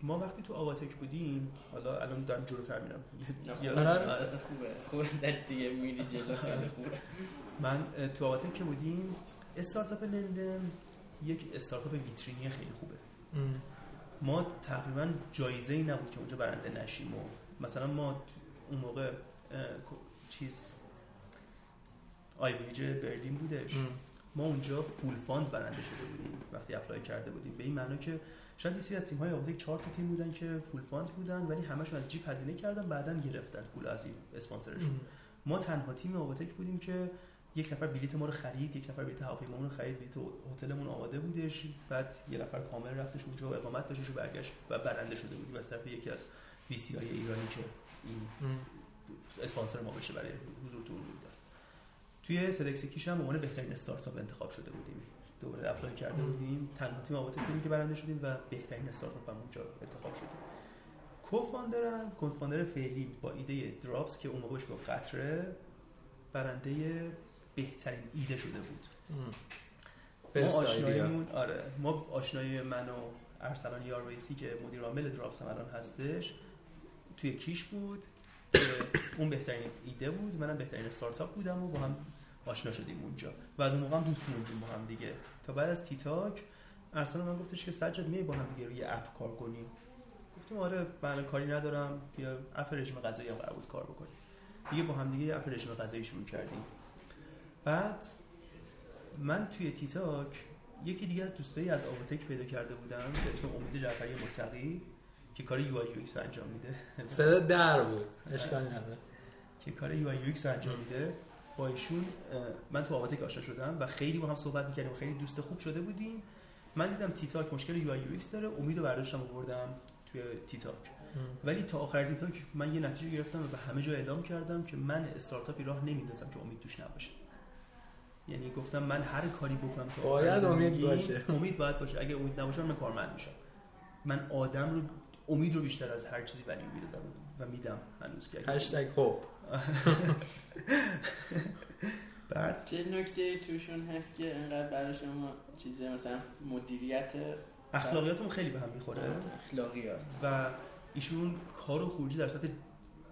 ما وقتی تو آواتک بودیم، حالا الان دارم جلوتر میرم. خوبه در دیگه میری جلو خیلی خوبه. من تو آواتک که بودیم، استارتاپ لندن یک استارتاپ ویترینی خیلی خوبه. ما تقریبا جایزه‌ای نبود که اونجا برنده نشیم. مثلا ما اون موقع چیز آیبریج برلین بودش. ما اونجا فول فاند برنده شده بودیم وقتی اپلای کرده بودیم. به این معنا که شاید یه سری از تیم‌های آواتک 4 تا تیم بودن که فول فاند بودن ولی همشون از جیب هزینه کردن، بعداً گرفتن پول از این اسپانسرشون. ما تنها تیم آواتک بودیم که یک نفر بلیط ما رو خرید، یک نفر بلیط هواپیمامون رو خرید، بلیط هتلمون آماده بودش، بعد یه نفر کامل رفتش اونجا و اقامت داشتش و برگشت و برنده شده بودیم از طرف یکی از وی‌سی‌های ایرانی که این اسپانسر ما بشه برای حضور تو اون بود. توی تدکس کیش هم به عنوان بهترین استارتاپ انتخاب شده بودیم. دوباره اپلای کرده بودیم، تنها تیم آواتک بودیم که برنده شدیم و بهترین استارتاپ هم اونجا انتخاب شدیم. کوفاندر فعلی با ایده دراپز که اون موقع بهش گفت قطره، برنده بهترین ایده شده بود. ما آشنایی من و ارسلان یارویسی که مدیر عامل دراپز هم الان هستش توی کیش بود. اون بهترین ایده بود، منم بهترین استارتاپ بودم و با هم آشنا شدیم اونجا و از اون موقع هم دوست موندیم با هم دیگه. تا بعد از تیتاک ارسلان من گفتش که سجاد میای با هم دیگه روی اپ کار کنیم. گفتم آره من کاری ندارم، بیا اپ رژیم غذایی هم قرار بود کار بکنیم دیگه. با هم دیگه اپ رژیم غذایی شروع کردیم. بعد من توی تیتاک یکی دیگه از دوستایی از آواتک پیدا کرده بودم به اسم امید جعفری متقی که کار UI UX انجام میده. صدا در بود، اشکال نداره. که کار UI UX انجام میده. با ایشون من تو آواتک آشنا شدم و خیلی با هم صحبت می‌کردیم، خیلی دوست خوب شده بودیم. من دیدم تیتاک مشکل UI UX داره، امیدو برداشتم آوردم توی تیتاک. ولی تا آخر تیتاک من یه نتیجه گرفتم و به همه جا اعلام کردم که من استارتاپی راه نمیندازم که امید توش نباشه. یعنی گفتم من هر کاری بکنم که باید امید باشه. امید باید باشه. اگه امید نباشه من کارمند میشم. من آدم رو امید رو بیشتر از هر چیزی ولی امید دادم و میدم هنوز که هشتگ خوب. بعد چه نکته توشون هست که اینقدر برای شما چیزی مثلا مدیریت اخلاقیاتم خیلی به هم میخوره. اخلاقیات و ایشون کارو خروجی در سطح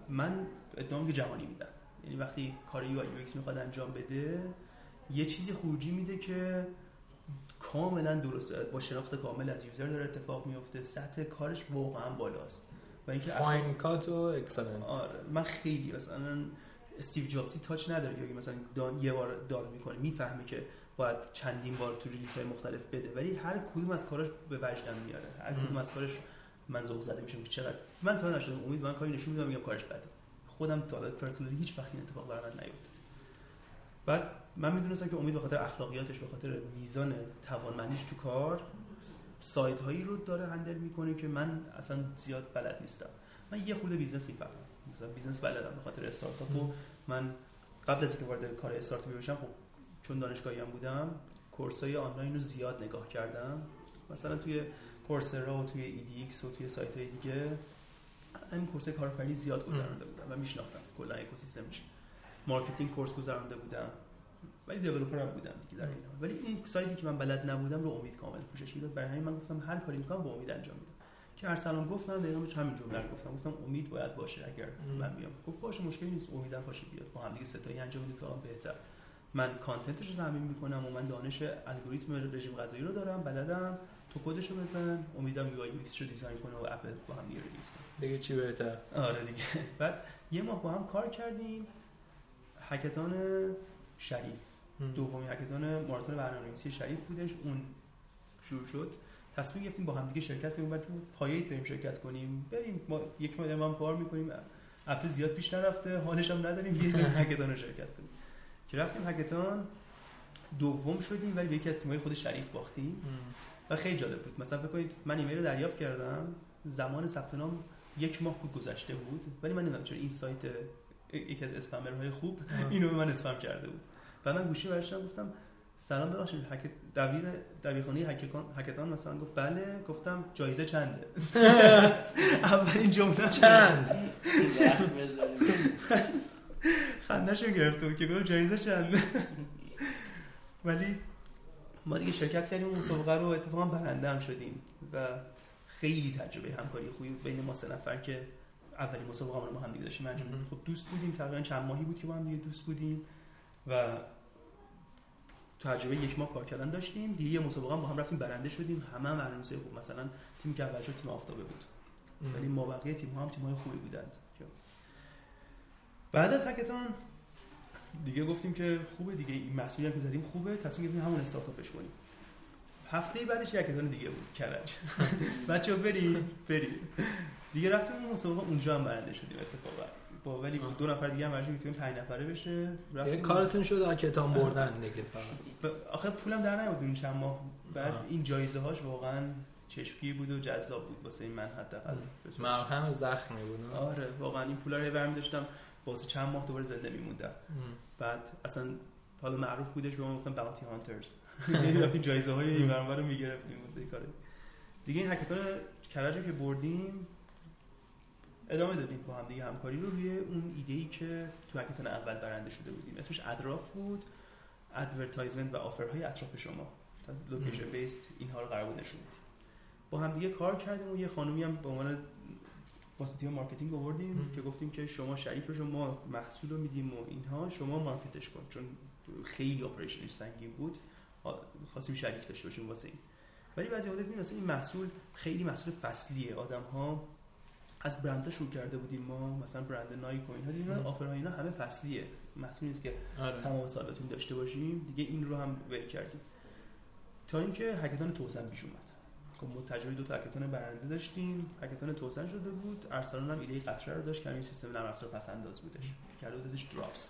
من ادعام که جهانی میدن. یعنی وقتی کار UI UX میخواد انجام بده یه چیزی خروجی میده که کاملا درست با شناخت کامل از یوزر داره اتفاق میفته. سطح کارش واقعا بالاست و اینکه فاین کات و اکسلنت. آره من خیلی مثلا استیو جابسی تاچ نداره یا مثلا یه بار دال میکنه، میفهمه که باید چندین بار تو ریلیس های مختلف بده ولی هر کدوم از کاراش به وجدم میاره. هر کدوم از کارش من ذوق زده میشم که چقدر من تا نشدم امید من کاری نشون میدم میگم کارش بده. خودم تا الان پرسونالی هیچ وقت این اتفاق برام نیفتاد. بعد من میدونستم که امید به خاطر اخلاقیاتش، به خاطر میزان توانمندیش تو کار، سایت هایی رو داره هندل میکنه که من اصلا زیاد بلد نیستم. من یه خورده بیزنس میفهمم، مثلا بیزنس بلدم به خاطر استارتاپ و من قبل از اینکه وارد کار استارتاپ بشم خب چون دانشگاهی هم بودم کورسای آنلاین رو زیاد نگاه کردم، مثلا توی کورسرا و توی ایدیکس و توی سایت های دیگه همین کورسای کارآفرینی زیاد گذرانده بودم و میشناختم کلا اکوسیستمش، مارکتینگ کورس گذرانده بودم، ولی دیولپر هم بودم دیگه در این حال. ولی اون سایدی که من بلد نبودم رو امید کامل پوشش میداد، برای همین من گفتم هر کاری میکنم با امید انجام میدم. که ارسلان گفت من دقیقاً همین جمله رو گفتم امید باید باشه اگر من بیام. گفت باشه مشکلی نیست، امیدم باشه بیاد با هم دیگه ستایی انجام میدیم تا بهتر. من کانتنتش رو تامین میکنم و من دانش الگوریتم رژیم غذایی رو دارم، بلدم، تو کدش رو بزن، امیدم UI UX رو دیزاین کنه و اپ با هم دیگه ریلیز کنه. دیگه چی بهتر؟ آره دیگه. بعد یه ماه با هم کار کردیم. هکاتون شریف، دومین هکاتون ماراتون برنامه‌نویسی شریف بودش، اون شروع شد. تصمیم گرفتیم با هم دیگه شرکت کنیم، بعد پایه‌ای بریم شرکت کنیم. بریم ما یک مدل هم کار می‌کنیم. اپ زیاد پیش نرفته، حالش هم نداریم، یه هکاتون شرکت کنیم. که رفتیم هکاتون دوم شدیم ولی به یکی از تیم‌های خود شریف باختیم. و خیلی جالب بود. مثلا فکر کنید من ایمیل رو دریافت کردم، زمان ثبت نام یک ماه بود گذشته بود، ولی من نمی‌دونم چرا این سایت یکی از اسپمرهای خوب اینو به من اسپم کرده بود. بعد من گوشی برشم گفتم سلام ببخشید دبیرخانه هکاتون مثلا گفت بله، گفتم جایزه چنده؟ اولین جمله چند خنده‌شو گرفته بود که گفت جایزه چنده. ولی ما دیگه شرکت کردیم مسابقه رو، اتفاقا برنده هم شدیم و خیلی تجربه همکاری خوبی بین ما سه نفر که اولین مسابقه رو ما هم دیگه داشتیم انجام دادیم. خب دوست بودیم، تقریبا چند ماهی بود که با هم دیگه دوست بودیم و تجربه یک ماه کار کردن داشتیم. دیگه یه مسابقه هم با هم رفتیم برنده شدیم، همه معلومسه خوب. مثلا تیم که اولش تیم آفتابه بود ولی ما بقیه تیم‌ها هم تیم‌های خوبی بودند. بعد از هکاتون دیگه گفتیم که خوبه دیگه، این محصولی هم که زدیم خوبه، تصمیم گرفتیم همون استارتاپش کنیم. هفته بعدش هکاتون دیگه بود کرج. بچه‌ها بریم دیگه. رفتیم اون مسابقه، اونجا هم برنده شدیم اتفاقا با ولی دو نفر دیگه هم برنده میتونیم 5 نفره بشه. رفتیم کارتون شد هکاتون بردن دیگه فقط. آخه پولم در نیاورد این چند ماه. بعد این جایزه هاش واقعا چشمگیر بود و جذاب بود واسه من، حداقل مرهم زخمی بود. آره واقعا این پولا رو برمی داشتم واسه چند ماه دوباره زنده میموندم. بعد اصلا حالا معروف بودش به ما گفتن باونتی هانترز، یعنی رفتیم جایزه های این ور اون رو میگرفتیم واسه کار دیگه. این هکاتون کرج که بردیم ادامه دادیم با هم دیگه همکاری رو روی اون ایده‌ای که تو هکاتون اول برنده شده بودیم. اسمش ادراف بود، ادورتایزمنت و آفرهای اطراف شما، لوکیشن بیسد. اینها رو قرار بود نشون بدیم. با هم دیگه کار کردیم و یه خانومی هم به عنوان واسطه مارکتینگ آوردیم که گفتیم که شما شریف بشو، ما محصول رو میدیم و اینها، شما مارکتش کن، چون خیلی اپریشنش سنگین بود، خواستیم شریک داشته باشیم واسه این. ولی بعضی وقتا میبینیم مثلا این محصول خیلی محصول فصلیه، آدم‌ها از برندها شروع کرده بودیم ما، مثلا برند نایک و اینها دیدیم آفرها اینا همه فصلیه، محصولی نیست که تمام سالتون داشته باشیم دیگه. این رو هم ول کردیم تا اینکه هکاتون توسن پیش اومد. خب ما تجربه دو تا هکاتون برنده داشتیم. هکاتون توسن شده بود، ارسلان هم ایده قطره رو داشت که همین سیستم نرم افزار پسنداز بودش که کرده بودش دراپز.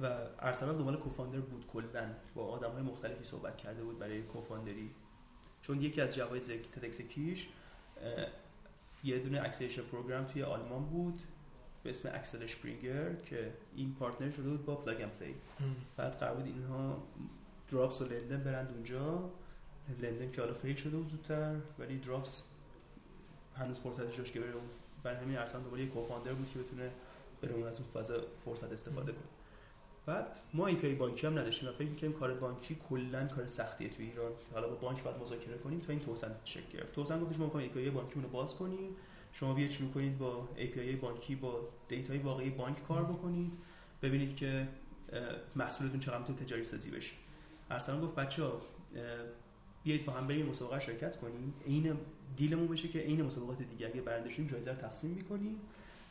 و ارسلان دنبال کوفاندر بود، کلا با آدم‌های مختلفی صحبت کرده بود برای کوفاندری، چون یکی از جوایز تدکس کیش یه دونه اکسلریشن پروگرام توی آلمان بود به اسم اکسل شپرینگر که این پارتنر شده بود با پلاگ اند پلی. بعد قرار بود اینها دراپز و لندن برند اونجا. لندن که حالا فیل شده بود زودتر، ولی دراپز هنوز فرصتش داشت که بره. برای همین ارسلان دوباره یک کوفاندر بود که بتونه بره اون از اون فاز فرصت استفاده کنه. بعد ما API بانکی هم نداشتیم و فکر می‌کردیم کار بانکی کلا کار سختیه تو ایران، حالا با بانک باید مذاکره کنیم. تا این توسن شکل گرفت. توسن گفتش ما می‌خوایم API بانکی رو باز کنیم، شما بیاید شروع کنید با API بانکی با دیتای واقعی بانک کار بکنید، ببینید که محصولتون چقدر میتونه تجاری سازی بشه. ارسلان گفت بچه‌ها بیایید با هم بریم مسابقه شرکت کنیم، عین دیلمون بشه که عین مسابقات دیگه اگه برنده شیم جایزه رو تقسیم می‌کنیم.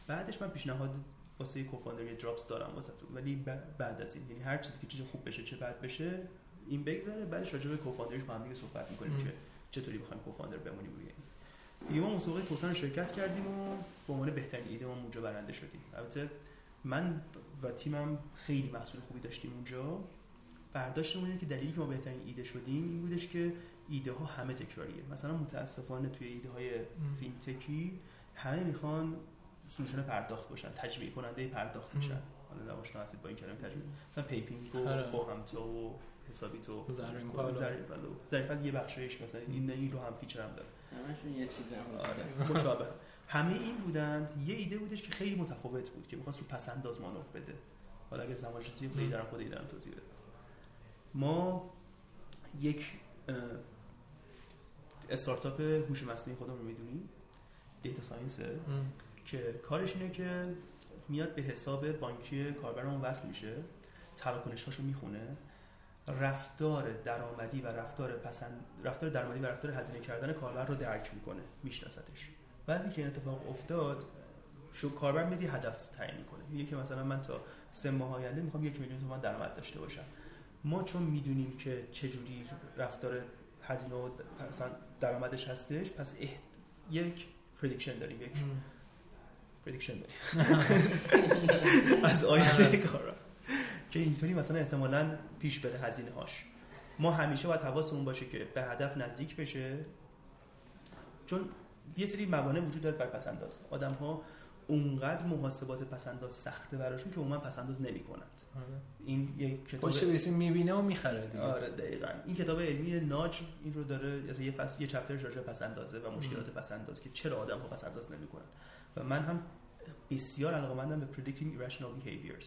بعدش من پیشنهاد واسه کوفاندر دراپز دارم واسهتون، ولی بعد از این، یعنی هر چیزی که چیز خوب بشه چه بد بشه این بگذره، بعدش راجع به کوفاندرش با هم دیگه صحبت می‌کنیم که چطوری بخوایم کوفاندر بمونیم روی این. ما مسابقه توسن شرکت کردیم و به عنوان بهترین ایده ما اونجا برنده شدیم. البته من و تیمم خیلی محصول خوبی داشتیم اونجا. برداشتمون اینه که دلیلی که ما بهترین ایده شدیم این بودش که ایده ها همه تکراریه. مثلا متاسفانه توی ایده های فینتکی همه میخوان سولوشن پرداخت باشن، تجمیع کننده پرداخت میشن. حالا نواشنا هستید با این کلمه تجمیع، مثلا پیپینگ و با همتا و حسابیتو زرین پلو یه بخشش مثلا این رو هم فیچر هم داره، همشون یه چیزی هم داره مشابه. همه این بودند. یه ایده بودش که خیلی متفاوت بود که می‌خواست رو پس‌انداز مانور بده. حالا اگه زمان‌شناسی خیلی در خود ایده توضیح بده. ما یک استارتاپ هوش مصنوعی خودمون رو می‌دونیم، دیتا ساینس، که کارش اینه که میاد به حساب بانکی کاربرمون وصل میشه، تراکنش‌هاشو میخونه، رفتار درآمدی و رفتار درآمدی و رفتار هزینه کردن کاربر رو درک میکنه، میشناستش. بعضی که این اتفاق افتاد، کاربر میدی هدف تعیین میکنه، میگه که مثلا من تا 3 ماه آینده میخوام 1,000,000 تومان درآمد داشته باشم. ما چون میدونیم که چجوری رفتار هزینه و درآمدش هستش، پس یک پردیکشن داریم، یک پردیکشن داریم از آینده کاربر که اینطوری مثلا احتمالاً پیش بره هزینه هاش. ما همیشه باید حواسمون باشه که به هدف نزدیک بشه، چون یه سری موانع وجود داره برای پس‌انداز. آدم‌ها اونقدر محاسبات پس‌انداز سخته براشون که عموما پس‌انداز نمی‌کنند. این یک کتاب باشه برسیم می‌بینه و می‌خره دیگه. آره دقیقاً. این کتاب علمی ناج این رو داره، یه فصل یه چپتر راجع به پس‌اندازه و مشکلات پس‌انداز که چرا آدم‌ها پس‌انداز نمی‌کنن. و من هم بسیار علاقه‌مندم به predicting irrational behaviors.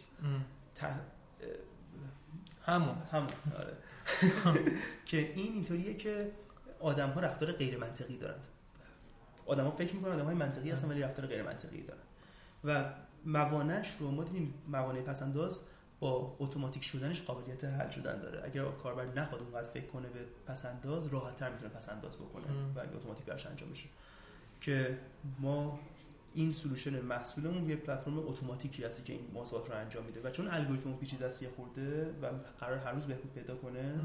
همون آره که این اینطوریه که آدم‌ها رفتار غیر منطقی دارن. آدم‌ها فکر می‌کنن آدم‌های منطقی هستن ولی رفتار غیر منطقی دارن. و موانعش رو ما دیدیم، موانع پس‌انداز با اتوماتیک شدنش قابلیت حل شدن داره. اگر کاربر نخواد اونقدر فکر کنه به پس‌انداز، راحت‌تر می‌تونه پس‌انداز بکنه و اگه اتوماتیک براش انجام بشه. که ما این سولوشن محصولمون یه پلتفرم اتوماتیکی هستی که این موضوعات رو انجام میده و چون الگوریتم پیچیده است خورده و قرار هر روز بهبود پیدا کنه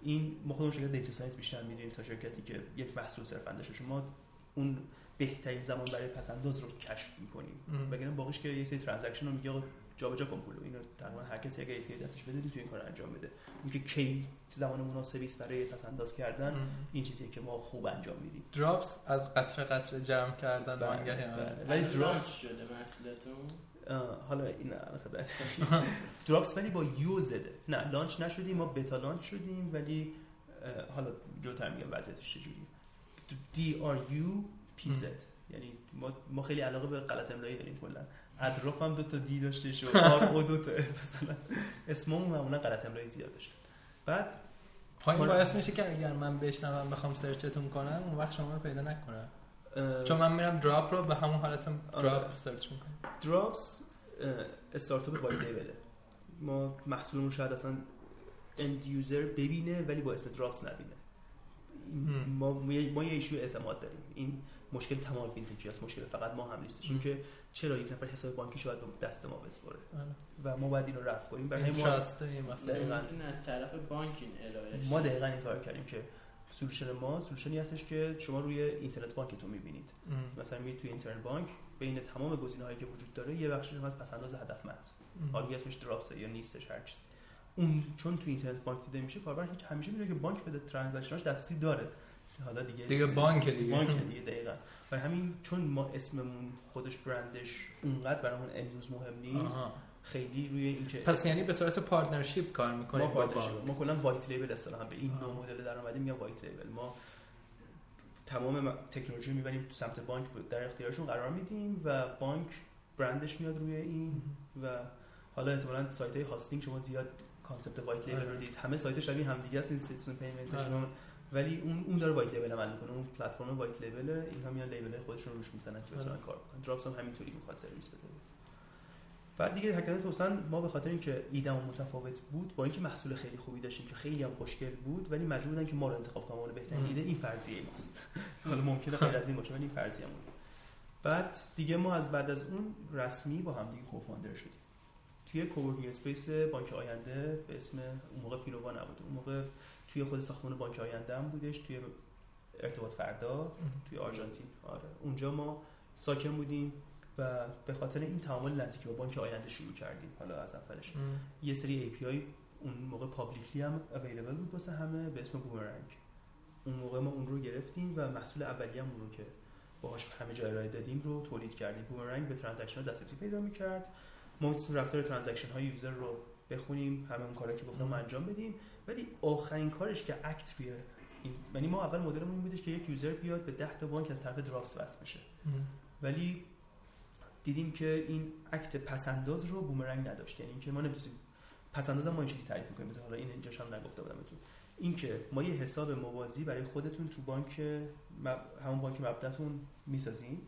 این ما خودمون شرکت دیتا ساینس بیشتر میدونیم تا شرکتی که یک محصول صرف انداشه. شما اون بهترین زمان برای پسنداز رو کشف میکنیم وگرنه باقیش که یه سری ترانزکشن رو میگه آقا جابجا کن پولو، اینو تقریبا هر کسی اگه ایده دستش بده میتونه این کارو انجام بده. اون که کی زمان مناسبی است برای پس‌انداز کردن، این چیزیه که ما خوب انجام میدیم. دراپز از قطره جمع کردن منگهی آره، ولی دراپز شده محصولتون حالا این البته دراپز ولی با یو زده، نه لانچ نشدیم، ما بتا لانچ شدیم ولی حالا جلوتر میگم وضعیتش چجوریه. DRUPZ یعنی ما خیلی علاقه به غلط املایی داریم، کلا ادراف هم 2 تا D داشته شو RO 2 تا F مثلا اسممون معمولا غلط املایی زیاد داشته. بعد این باعث میشه که اگر من بشنوم بخوام سرچتون کنم اون وقت شما رو پیدا نکنم، چون من میرم دراپ رو به همون حالت دراپ سرچ میکنم. دراپز استارتاپ وایت لیبله، ما محصولمون شاید اصلا اند یوزر ببینه ولی با اسم دراپز نبینه. ما یه ایشو اعتماد داریم، این مشکل تمام فینتکی است، مشکل فقط ما هم نیستش. این که چرا یک نفر حساب بانکی شاید به دست ما بسپره و ما باید این رو رفع کنیم برای ما راسته این مسئله از طرف بانک این ارائه. ما دقیقاً این کار کردیم که سولوشن ما سولوشنی هستش که شما روی اینترنت بانکتون می‌بینید، مثلا میرید توی اینترنت بانک بین تمام گزینه‌هایی که وجود داره یه بخشی از پس‌انداز هدفمند، حالا اسمش دراپز یا نیستش هر چیز، اون چون تو اینترنت بانک دیده میشه کاربر همیشه می‌بینه که بانک به ترانزکشن‌هاش دسترسی داره. حالا دیگه بانک دیگه دقیقاً. و همین چون ما اسممون خودش برندش اونقدر برامون امروز مهم نیست، خیلی روی این که پس یعنی به صورت پارتنرشیپ کار می‌کنیم با بانک. ما کلا وایت لیبل اصطلاحاً به این نوع مدل درآمدی میگن وایت لیبل. ما تمام تکنولوژی رو می‌بریم تو سمت بانک، در اختیارشون قرار میدیم و بانک برندش میاد روی این. و حالا احتمالاً سایت‌های هاستینگ شما زیاد کانسپت وایت لیبل رو دیدید، همه سایت‌ها شبیه همدیگه است، این سیستم پیمنتشون، ولی اون داره وایت لیبل عمل میکنه، اون پلتفرم وایت لیبل، اینها میان لیبل خودشون روش میزنن که بتونن کار کنن. دراپز هم همینطوری میخواد سرویس بده. بعد دیگه حقیقت توسن ما به خاطر اینکه ایدهمون متفاوت بود، با اینکه محصول خیلی خوبی داشتیم که خیلی هم خوشگل بود، ولی مجبور بودن که ما رو انتخاب کنن، اون بهترین ایده این فرضیه ماست. حالا ممکنه غیر از این باشه ولی این فرضیه‌مون. بعد دیگه ما بعد از اون رسمی با هم دیگه کوفاندر شدیم. توی کوورکینگ اسپیس بانک آینده به اسم اون موقع فیلووا نبود، اون موقع توی خود ساختمان بانک آینده هم بودش، توی ارتباط فردا توی آرژانتین. آره اونجا ما ساکن بودیم و به خاطر این تعامل نزدیک با بانک آینده شروع کردیم. حالا از اولش یه سری API اون موقع پابلیکلی هم اویلیبل بود واسه همه به اسم بومرنگ. اون موقع ما اون رو گرفتیم و محصول اولیه‌مون رو که باهاش همه جا ارائه دادیم رو تولید کردیم. بومرنگ به ترانزکشن‌ها دسترسی پیدا می‌کرد، ما رفتار ترانزکشن‌های یوزر رو بخونیم، همه اون کارا که گفتم انجام بدیم. ولی آخرین کارش که اکت روی این، یعنی ما اول مدلمون این بودش که یک یوزر بیاد به 10 تا بانک از طرف دراپز وصل بشه ولی دیدیم که این اکت پسنداز رو بومرنگ نداشت، یعنی اینکه ما نمی‌تونیم پسنداز ما این شکلی تعریف کنیم. حالا این اینجاش هم نگفته بودم بهتون، اینکه ما یه حساب موازی برای خودتون تو بانک همون بانک مبدأتون می‌سازین،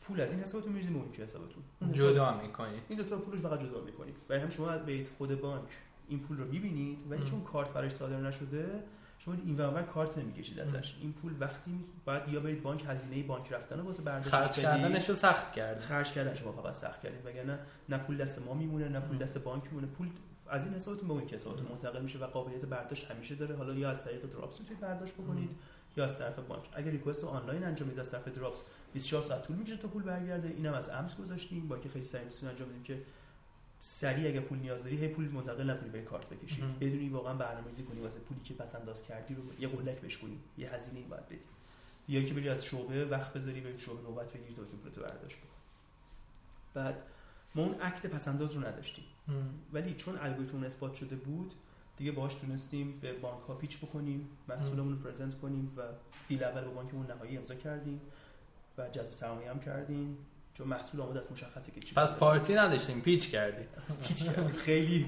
پول از این حسابتون می‌ریزیم اون یکی حسابتون، جدا می‌کنید. این دو تا پولش فقط جدا می‌کنید. برای همین شما به خود بانک این پول رو می‌بینید، ولی چون کارت براش صادر نشده شما این ورور کارت نمی‌کشید ازش. این پول وقتی بعد یا برید بانک هزینه بانک رفتن رو واسه برداشت خرج کردنش رو سخت کرد، خرج کردنش رو فقط سخت کردیم، وگرنه نه پول دست ما میمونه نه پول دست بانک میمونه. پول از این حسابتون به اون حسابتون منتقل میشه و قابلیت برداشت همیشه داره. حالا یا از طریق دراپز میتونید برداشت بکنید یا از طرف بانک. اگر ریکوست آنلاین انجام میدید از طرف دراپز 24 ساعت طول می‌کشه تا پول برگرده. اینم از امس گذاشتیم با اینکه خیلی سریع می‌تونید انجام بدیم که سریع اگه پول نیاز داری هی پول منتقل نکنید به کارت بکشید، بدونی واقعا برنامه‌ریزی کنی واسه پولی که پسنداز کردی رو یه قلک بهش کنی، یه هزینه‌ای باید بدی، یا اینکه بری از شعبه وقت بذاری برید شعبه نوبت بگیرید تا پول تو برداشت بکن. بعد ما اون اکت پسنداز رو نداشتیم، ولی چون الگوریتم اثبات شده بود دیگه باهاش تونستیم به بانک‌ها پیچ بکنیم، محصولمون رو پرزنت کنیم و دیل اول به بانکمون نهایی امضا کردیم و جذب سهامی هم کردیم چون محصول آماده است، مشخصه که چی. پس پارتی نداشتیم، پیچ کردیم. خیلی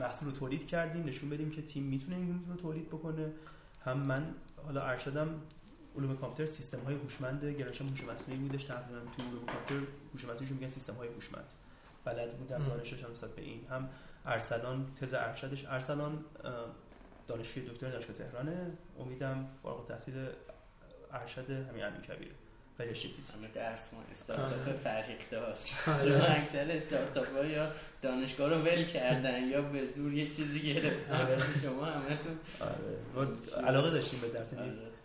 محصول رو تولید کردیم، نشون بدیم که تیم میتونه این رو تولید بکنه. هم من حالا ارشدم علوم کامپیوتر سیستم‌های هوشمند، گرایشم هوش مصنوعی بودش، تقریبا تو علوم کامپیوتر هوش مصنوعی میگن سیستم‌های هوشمند. بلد بودم دانشش هم نسبت به این. هم ارسلان تز ارشدش، ارسلان دانشجوی دکترا دانشگاه تهرانه، امیدم فارغ التحصیل ارشد همین امیرکبیر. برای شیفیز همه درس ما استارتاپ فرهیخته هست. چون اکثر استارتاپ ها یا دانشگاه رو ول کردن یا به زور یه چیزی گرفتن. واسه شما همه تو علاقه داشتیم به درس.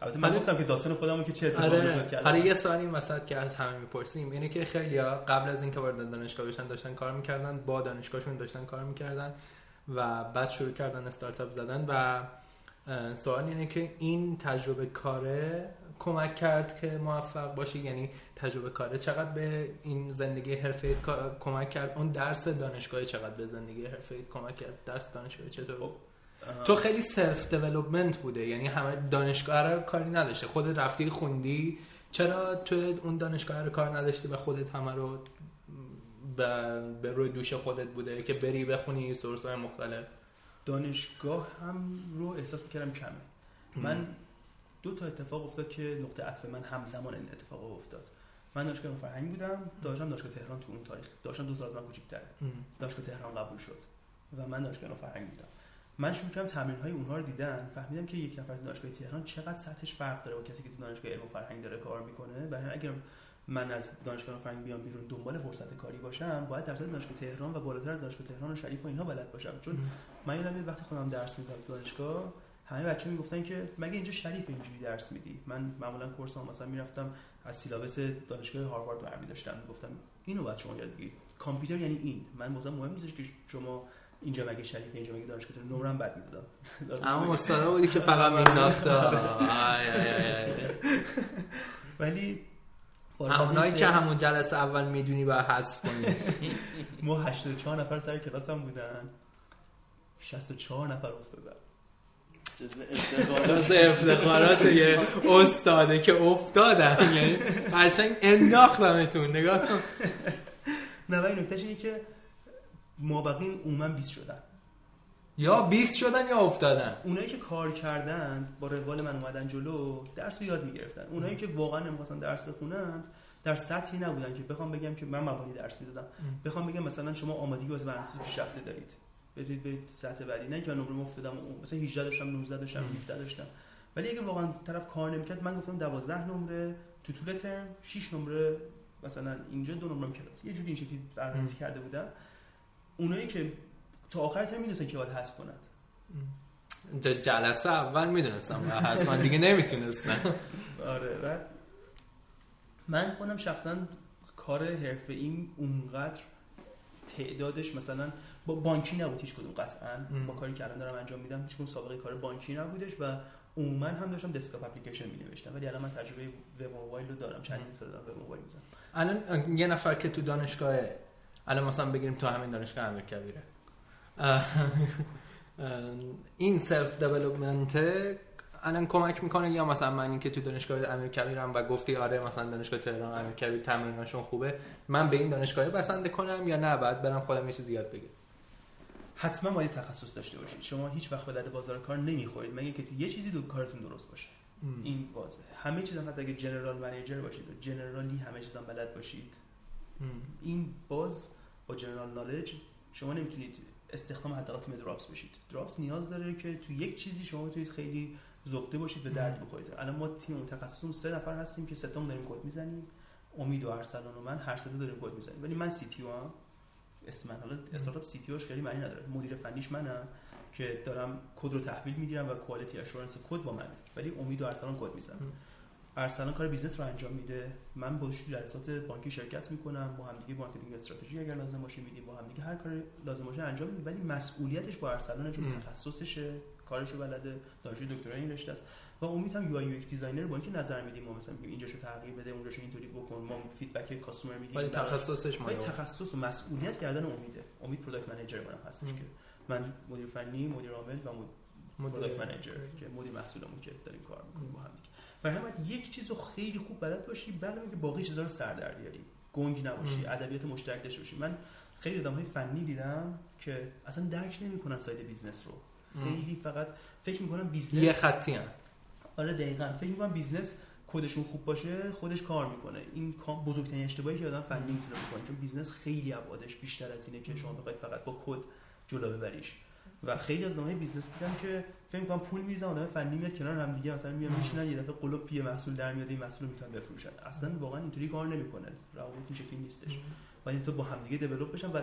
البته من گفتم که داستان خودمون که چه اتفاقی افتاد کرد. آره یه سوالی مثلا که از همه میپرسیم اینه که خیلیا قبل از اینکه وارد دانشگاه بشن داشتن کار میکردن، با دانشگاهشون داشتن کار میکردن و بعد شروع کردن استارتاپ زدن و سوال اینه که این تجربه کاره کمک کرد که موفق باشی؟ یعنی تجربه کاره چقدر به این زندگی حرفه‌ای کمک کرد؟ اون درس دانشگاهی چقدر به زندگی حرفه‌ای کمک کرد؟ درس دانشگاهی چطور؟ تو خیلی سلف دیولپمنت بوده، یعنی همه دانشگاه رو کاری نداشته، خودت رفتی خوندی. چرا تو اون دانشگاه رو کار نداشتی و خودت همه رو به روی دوش خودت بوده که بری بخونی سورس‌های مختلف؟ دانشگاه هم رو احساس می‌کردم کمه. من دو تا اتفاق افتاد که نقطه عطف من همزمان این اتفاق افتاد. من دانشگاه علم و فرهنگ بودم، دانشگاه تهران تو اون تاریخ، دانشگاه 2 سال از من کوچیک‌تره. دانشگاه تهران قبول شد و من دانشگاه علم و فرهنگ بودم. من شروع کردم تمرین‌های اونها رو دیدن، فهمیدم که یک نفر تو دانشگاه تهران چقدر سطحش فرق داره با کسی که تو دانشگاه علم و فرهنگ داره کار می‌کنه. برای اگر من از دانشگاه علم و فرهنگ بیام بیرون دنبال فرصت کاری باشم، باید درصد دانشگاه تهران و بالاتر از دانشگاه تهران و شریف و اینها بلد باشم. چون من یادم وقتی خودم درس می‌دادم تو دانشگاه همه بچه‌ها میگفتن که مگه اینجا شریف اینجوری درس میدی؟ من معمولا کورسام مثلا میرفتم از سیلابس دانشگاه هاروارد برمی‌داشتم، میگفتم اینو بعد شما یاد بگیرید. کامپیوتر یعنی این. من مثلا مهم نیست که شما اینجا مگه شریف اینجا مگه دانشگاه تو نمرم بد میدادم. اما استادا بودی که فقط مینداخت. ولی اونایی که همون جلسه اول میدونی باید حذف کنی. ما 84 نفر سر کلاسم بودن. 64 نفر افتادن. جز افتخارات یه استاده که افتادن، یعنی قشنگ انداختمتون. نگاه کن. نه ولی نکتهش اینه که مابقین عموما 20 شدن، یا 20 شدن یا افتادن. اونایی که کار کردند با روال من اومدن جلو، درس رو یاد میگرفتن. اونایی که واقعا نمیخواستن درس بخونند در سطحی نبودن که بخوام بگم که من مبانی درس میدادم، بخوام بگم مثلا شما آمادگی واسه برنامه‌ریزی پیشرفته دارید برید سطح بعدی. نه که من نمرم افتادم مثلا 18 داشتم 19 داشتم 17 داشتم، ولی اگه واقعا طرف کار نمیکرد من گفتم 12 نمره تو طول ترم، 6 نمره مثلا اینجا، 2 نمرم کلاس، یه جوری این شکلی برنامه‌ریزی کرده بودم. اونایی که تا آخر ترم میدونستن که باید حذف کنند، جلسه اول میدونستم و حذف دیگه نمیتونستم. آره بعد من خودم شخصا کار حرفه‌ایم اونقدر تعدادش مثلا با بانکی نبود هیچ کدوم، قطعاً با کاری که الان دارم انجام میدم هیچ کدوم سابقه کار بانکی نبودش و عموما هم داشتم دسکتاپ اپلیکیشن می‌نوشتم، ولی الان من تجربه وب موبایل رو دارم، چند سال دارم وب موبایل می‌زنم. الان یه نفر که تو دانشگاه، الان مثلا بگیریم تو همین دانشگاه امیرکبیره، این سلف دیولپمنت الان کمک میکنه، یا مثلا من اینکه تو دانشگاه امیرکبیرم و گفتی آره مثلا دانشگاه تهران امیرکبیر تمریناشون خوبه، من به این دانشگاه بسنده کنم یا نه بعد برم خودم یه چیز یاد بگیرم؟ حتما باید تخصص داشته باشید. شما هیچ وقت به درد بازار کار نمیخورید مگه که یه چیزی تو کارتون درست باشه. این واضحه. همه چیزا، حتی اگه جنرال منیجر باشید و جنرالی همه چیزا بلد باشید، این باز با جنرال نالج شما نمیتونید استخدام حداقل دراپز بشید. دراپز نیاز داره که تو یک چیزی شما بتونید خیلی زغده باشید، به درد بخورید. الان ما تیم تخصصمون 3 نفر هستیم که ستام داریم کد میزنیم. امید و ارسلان و من هر سه تا داریم کد میزنیم، ولی من سی تی او ام. اسم من حالا استارتاپ سی تی اوش خیلی معنی نداره. مدیر فنیش منم که دارم کد رو تحویل میگیرم و کوالیتی اشورنس کد با منه، ولی امید و ارسلان کد میزنم. ارسلان کار بیزنس رو انجام میده، من با جلسات بانکی شرکت میکنم، با هم دیگه مارکتینگ استراتژی اگر لازم باشه میدیم، با هم دیگه هر کاری لازم باشه انجام میدیم، ولی مسئولیتش با ارسلانه چون تخصصشه، کارشو بلده، دانشجو دکترای این رشته است. و امید هم یو آی یو ایکس دیزاینر با اینکه نظر میدیم، ما مثلا میگیم اینجاشو تغییر بده، اونجاشو اینطوری بکن، ما فیدبک کاستمر میدیم، ولی تخصصش ما تخصص و مسئولیت گردن امیده. امید پروداکت منیجر من هستش که من مدیر فنی، مدیر عامل و پروداکت منیجر که مدیر محصولمون که داریم کار میکنیم با هم دیگه. و همین یک چیزو خیلی خوب بلد باشی، بلکه اینکه باقی چیزا رو سر در بیاری، گنگ نباشی، ادبیات مشترک داشته باشی. من خیلی آدمای فنی دیدم که اصلا درک نمیکنن ساید بیزنس رو، خیلی فقط فکر میکنن بیزنس یه خطی هم. آره دقیقاً، فکر میکنن بیزنس کدشون خوب باشه خودش کار میکنه. این بزرگترین اشتباهی که آدم فنی میتونه بکنه، چون بیزنس خیلی ابعادش بیشتر از اینه که شما بخواید فقط با کد جلو ببریش. و خیلی از نوع‌های بیزنس دیدم که فکر می‌کنم پول می‌ریزن، آدم فنی میاد کنار هم دیگه، مثلا میان میشینن، یه دفعه قلوب پی محصول در میاد، این محصول رو میتونن بفروشن. اصلا واقعا اینطوری کار نمی‌کنه، روابط این شکلی نیستش. باید تو با هم دیگه دیولپ بشن و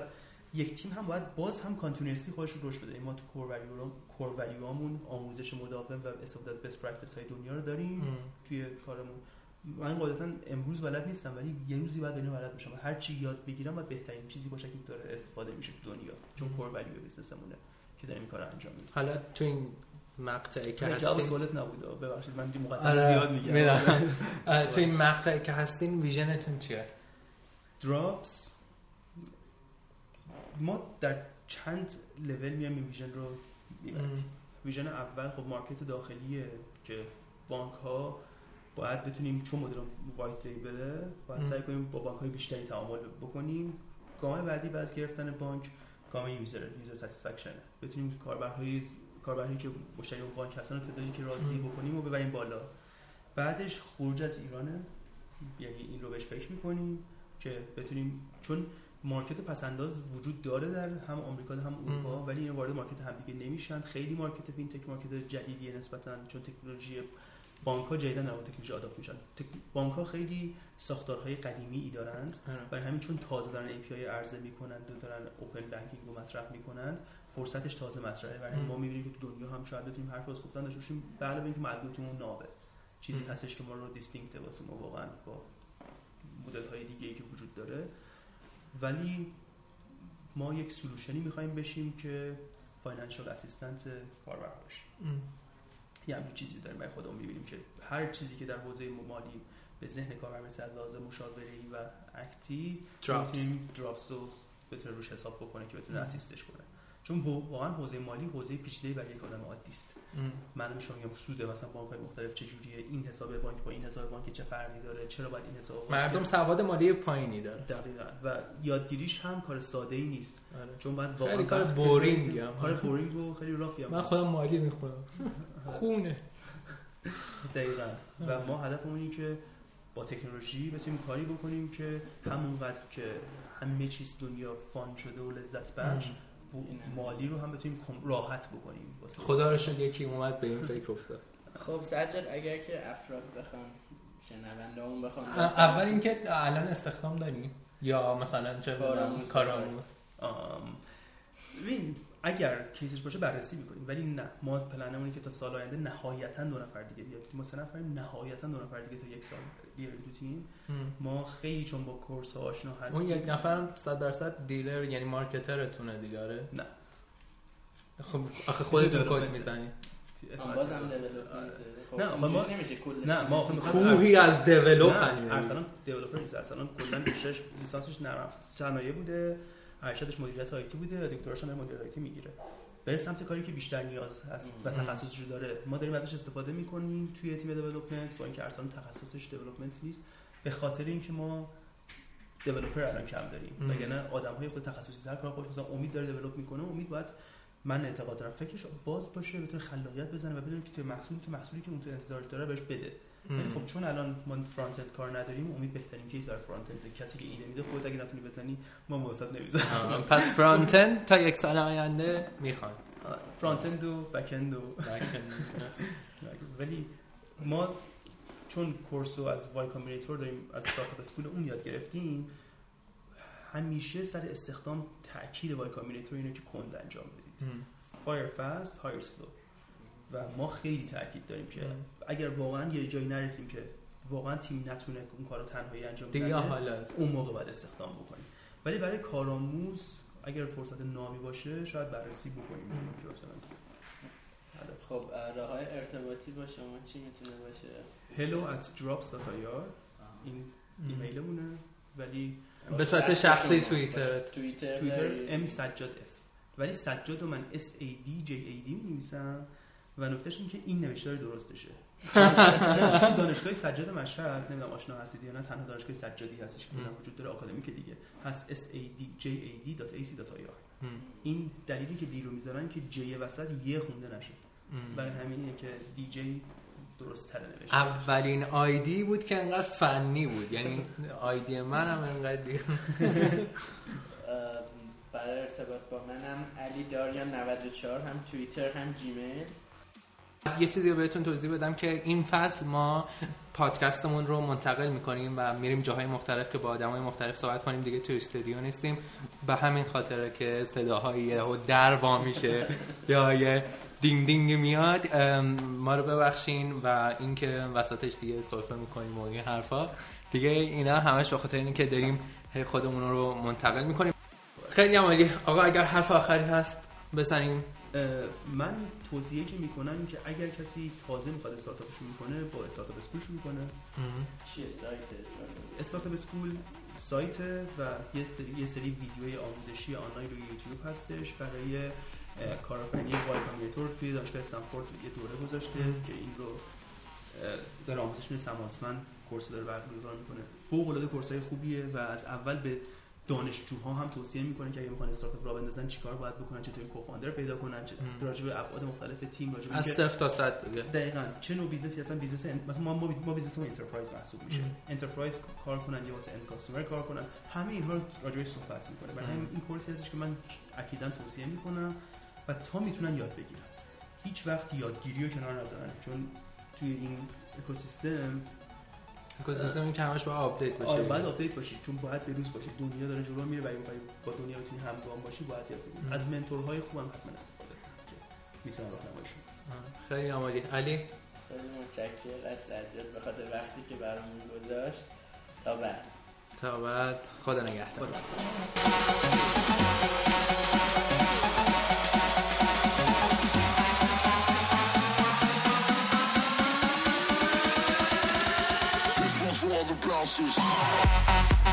یک تیم هم باید باز هم کانتینیوسلی خودش رو رشد بده. ما تو کور ولیوامون آموزش مداوم و استفاده از بیس پرکتیس‌های دنیا رو داریم توی کارمون. من قاعدتاً امروز بلد نیستم، ولی یه روزی بعد اینا بلد بشم و هر چی یاد بگیرم و بهترین چیزی باشه که داره استفاده میشه تو دنیا، چون کور ولیو بیزنسمونه که داریم کار انجام میدیم. حالا تو این مقطعی که هستین، جواب سوالت نبود، ببخشید من مقدمه زیاد میگم. تو این مقطعی که هستین ویژنتون چیه؟ دراپز ما در چند لول میام این ویژن رو میبریم. ویژن اول خب مارکت داخلیه که بانک ها باید بتونیم، چون مدل وایت لیبله، باید سعی کنیم با بانک های بیشتری تعامل بکنیم. گام بعدی باز گرفتن بانک، گام یوزر ساتیسفکشن، بتونیم کاربرهایی که مشتری اون بانک هستن رو تعدادی که راضی بکنیم و ببریم بالا. بعدش خروج از ایرانه، یعنی این رو بهش فکر می‌کنیم که بتونیم، چون مارکت پسنداز وجود داره در هم آمریکا هم اروپا، ولی اینا وارد مارکت هم دیگه نمیشن. خیلی مارکت فینتک مارکت جدیدیه نسبتاً، چون تکنولوژی بانک‌ها جدیدن اون تکنولوژی آداپت میشن. بانک‌ها خیلی ساختارهای قدیمی ای دارند، برای همین چون تازه دارن API عرضه میکنند و دارن اوپن بانکینگ رو مطرح میکنند، فرصتش تازه مطرحه. برای ما میبینیم که تو دنیا هم شاید بتونیم حرف واسه گفتن داشته باشیم، به علاوه اینکه مدلتون نابه چیزی هستش که ما رو دیستینکت واسه ما واقعا با مدل‌های دیگه‌ای که وجود داره. ولی ما یک سولوشنی می‌خوایم بشیم که فاینانشال اسیستنت کاربر باشه. یه همچین چیزی داریم برای خودمون می‌بینیم که هر چیزی که در حوزه مالی به ذهن کاربر میرسه لازم مشاوره‌ای و اکتی دراپز رو بتونه روش حساب بکنه که بتونه اسیستش کنه، چون واقعا حوزه مالی حوزه پیچیده‌ای برای یک آدم عادی است. من میشم میگم سود مثلا بانک‌های مختلف چه جوریه، این حساب بانک با این حساب بانک چه فرقی داره، چرا باید این حساب مردم سواد مالی پایینی داره. دقیقاً. و یادگیریش هم کار ساده‌ای نیست. چون بعد واقعا کار بورینگ، کار بورینگ رو خیلی رافیام. من خودم مالی میخونم. خونه. دقیقاً. و ما هدفمون اینه که با تکنولوژی بتونیم کاری بکنیم که همونقدر که همه چیز دنیا فان شده و لذت بخش، مالی رو هم بتونیم راحت بکنیم. خدا رو شد یکی اومد به این فکر افتاد. خب سجاد، اگر که افراد بخوام شنونده همون بخوام، اول اینکه الان استخدام داریم یا مثلا چه کارامون ببین اگر کیسش باشه بررسی میکنیم، ولی نه، ما پلنمونه که تا سال آینده نهایتاً 2 نفر دیگه بیاد. ما 3 نفریم، نهایتاً 2 نفر دیگه تا یک سال دیگه تو تیم. ما خیلی چون با کورس آشنا هستیم. اون 1 نفرم 100% دیلر یعنی مارکترتونه دیگه؟ آره. نه خب آخه خودتون کد میزنید. بازم دیولپمنت. نه ما نمیشه کل. نه ما کوهی از دیولپمنت. ارسلان دیولپر نیست. ارسلان کلاً پیشش لیسانسش نرم افزار صنایع بوده. ارشدش مدیریت آیتی بوده و دکتراش هم مدیریت آیتی میگیره. بره سمت کاری که بیشتر نیاز هست و تخصصش رو داره. ما داریم ازش استفاده میکنیم توی تیم دیولپمنت، با اینکه ارسلان تخصصش دیولپمنت نیست، به خاطر اینکه ما دیولپر الان کم داریم. وگرنه آدم‌های خود تخصصی تر کار خودش، مثلا امید داره دیولپ میکنه، امید باید، من اعتقاد دارم فکرش باز باشه، بتونه خلاقیت بزنه و بدونه که تو محصولی که اون تو انتظار داره بهش بده. ولی خب چون الان ما فرانت اند کار نداریم، امید بهترین کیس برای فرانت اند، کسی که ایده میده، خودت اگه نتونی بزنی ما موافقت نمیذارم. پس فرانت اند تا یک سال آینده میخوام فرانت اند و بک اند و ولی ما چون کورسو از وای کامبینیتور داریم، از استارتاپ سکول اون یاد گرفتیم، همیشه سر استخدام تاکید وای کامبینیتور اینه که کند انجام بدید. فایر فاست، هایر سلو. و ما خیلی تاکید داریم که اگر واقعا یه جایی نرسیم که واقعا تیم نتونه اون کارو تنهایی انجام بده، اون موقع باید استخدام بکنیم. ولی برای کارآموز اگر فرصت نامی باشه شاید بررسی بکنیم که مثلا خب راه‌های ارتباطی با شما چی میتونه باشه؟ hello@drops.ir این ایمیلمونه، ولی به صورت شخصی توییتر msajadf، ولی سجاد من SADJAD می‌نویسم و نکتهش این که این نوشتار درستشه. دانشگاه سجاد مشهد، نمیدونم آشنا هستید یا نه، تنها دانشگاه سجادی هستش که وجود داره، آکادمیک دیگه هست، sadjad.ac.ir. این دلیلی که دی رو میذارن که جی وسط یه خونده نشه، برای همینه که دی جی درست تره نوشته. اولین آیدی بود که انقدر فنی بود، یعنی آیدی من هم انقدر دیگه. برای ارتباط با منم علی داریان 94، هم توییتر هم جیمیل. یه چیزی رو بهتون توضیح بدم که این فصل ما پادکستمون رو منتقل میکنیم و میریم جاهای مختلف که با آدمای مختلف صحبت کنیم، دیگه توی استودیو نیستیم، به همین خاطره که صداهای در وا میشه یا یه دینگ دینگ میاد، ما رو ببخشین. و اینکه وسطش دیگه سلفه میکنیم و این حرفا دیگه، اینا همش به خاطر اینه که داریم خودمون رو منتقل میکنیم. خیلی عالی. آقا اگر حرف آخری هست بزنین. من توصیه که میکنم که اگر کسی تازه میخواد استارتاپ شروع کنه، با استارتاپ اسکول شروع کنه. چیه سایت استارتاپ اسکول؟ سایت و یه سری ویدیوهای آموزشی آنلاین روی یوتیوب هستش برای کارآفرینی وای کامبینیتور. توی دانشگاه استنفورد یه دوره گذاشته که این رو داره آموزش میده، سماتمن کورس داره برگزار میکنه، فوق العاده کورسای خوبیه و از اول به دانشجوها هم توصیه میکنه که اگه میخوان استارتاپ را بندازن چیکار باید بکنن، چطور کوفاندر پیدا کنن، راجع به ابعاد مختلف تیم، راجع به از 0 تا 100 دیگه دقیقاً چه نوع بیزنسی هستن. بیزنس مثلا ما بیزنس انترپرایز محسوب میشه، انترپرایز کار کنن یا واسه اند کاستمر کار کنن، همه اینها رو راجع بهش صحبت میکنه. برای همین این کورسی هستش که من اکیداً توصیه میکنم و تا میتونن یاد بگیرن. هیچ وقت یادگیریو کنار نذارن، چون توی این اکوسیستم که همش باید آپدیت باشه. باید آپدیت باشی، چون باید به روز باشی. دنیا داره جلو میره و این با دنیا بتونی همگام باشی، باید یاد بگیری. از منتورهای خوبم حتما استفاده کن که میتونن راهنمایی کنن. خیلی عالی. علی خیلی متشکرم از سجاد به خاطر وقتی که برامون گذاشت. تا بعد خدا نگهدار. All the blouses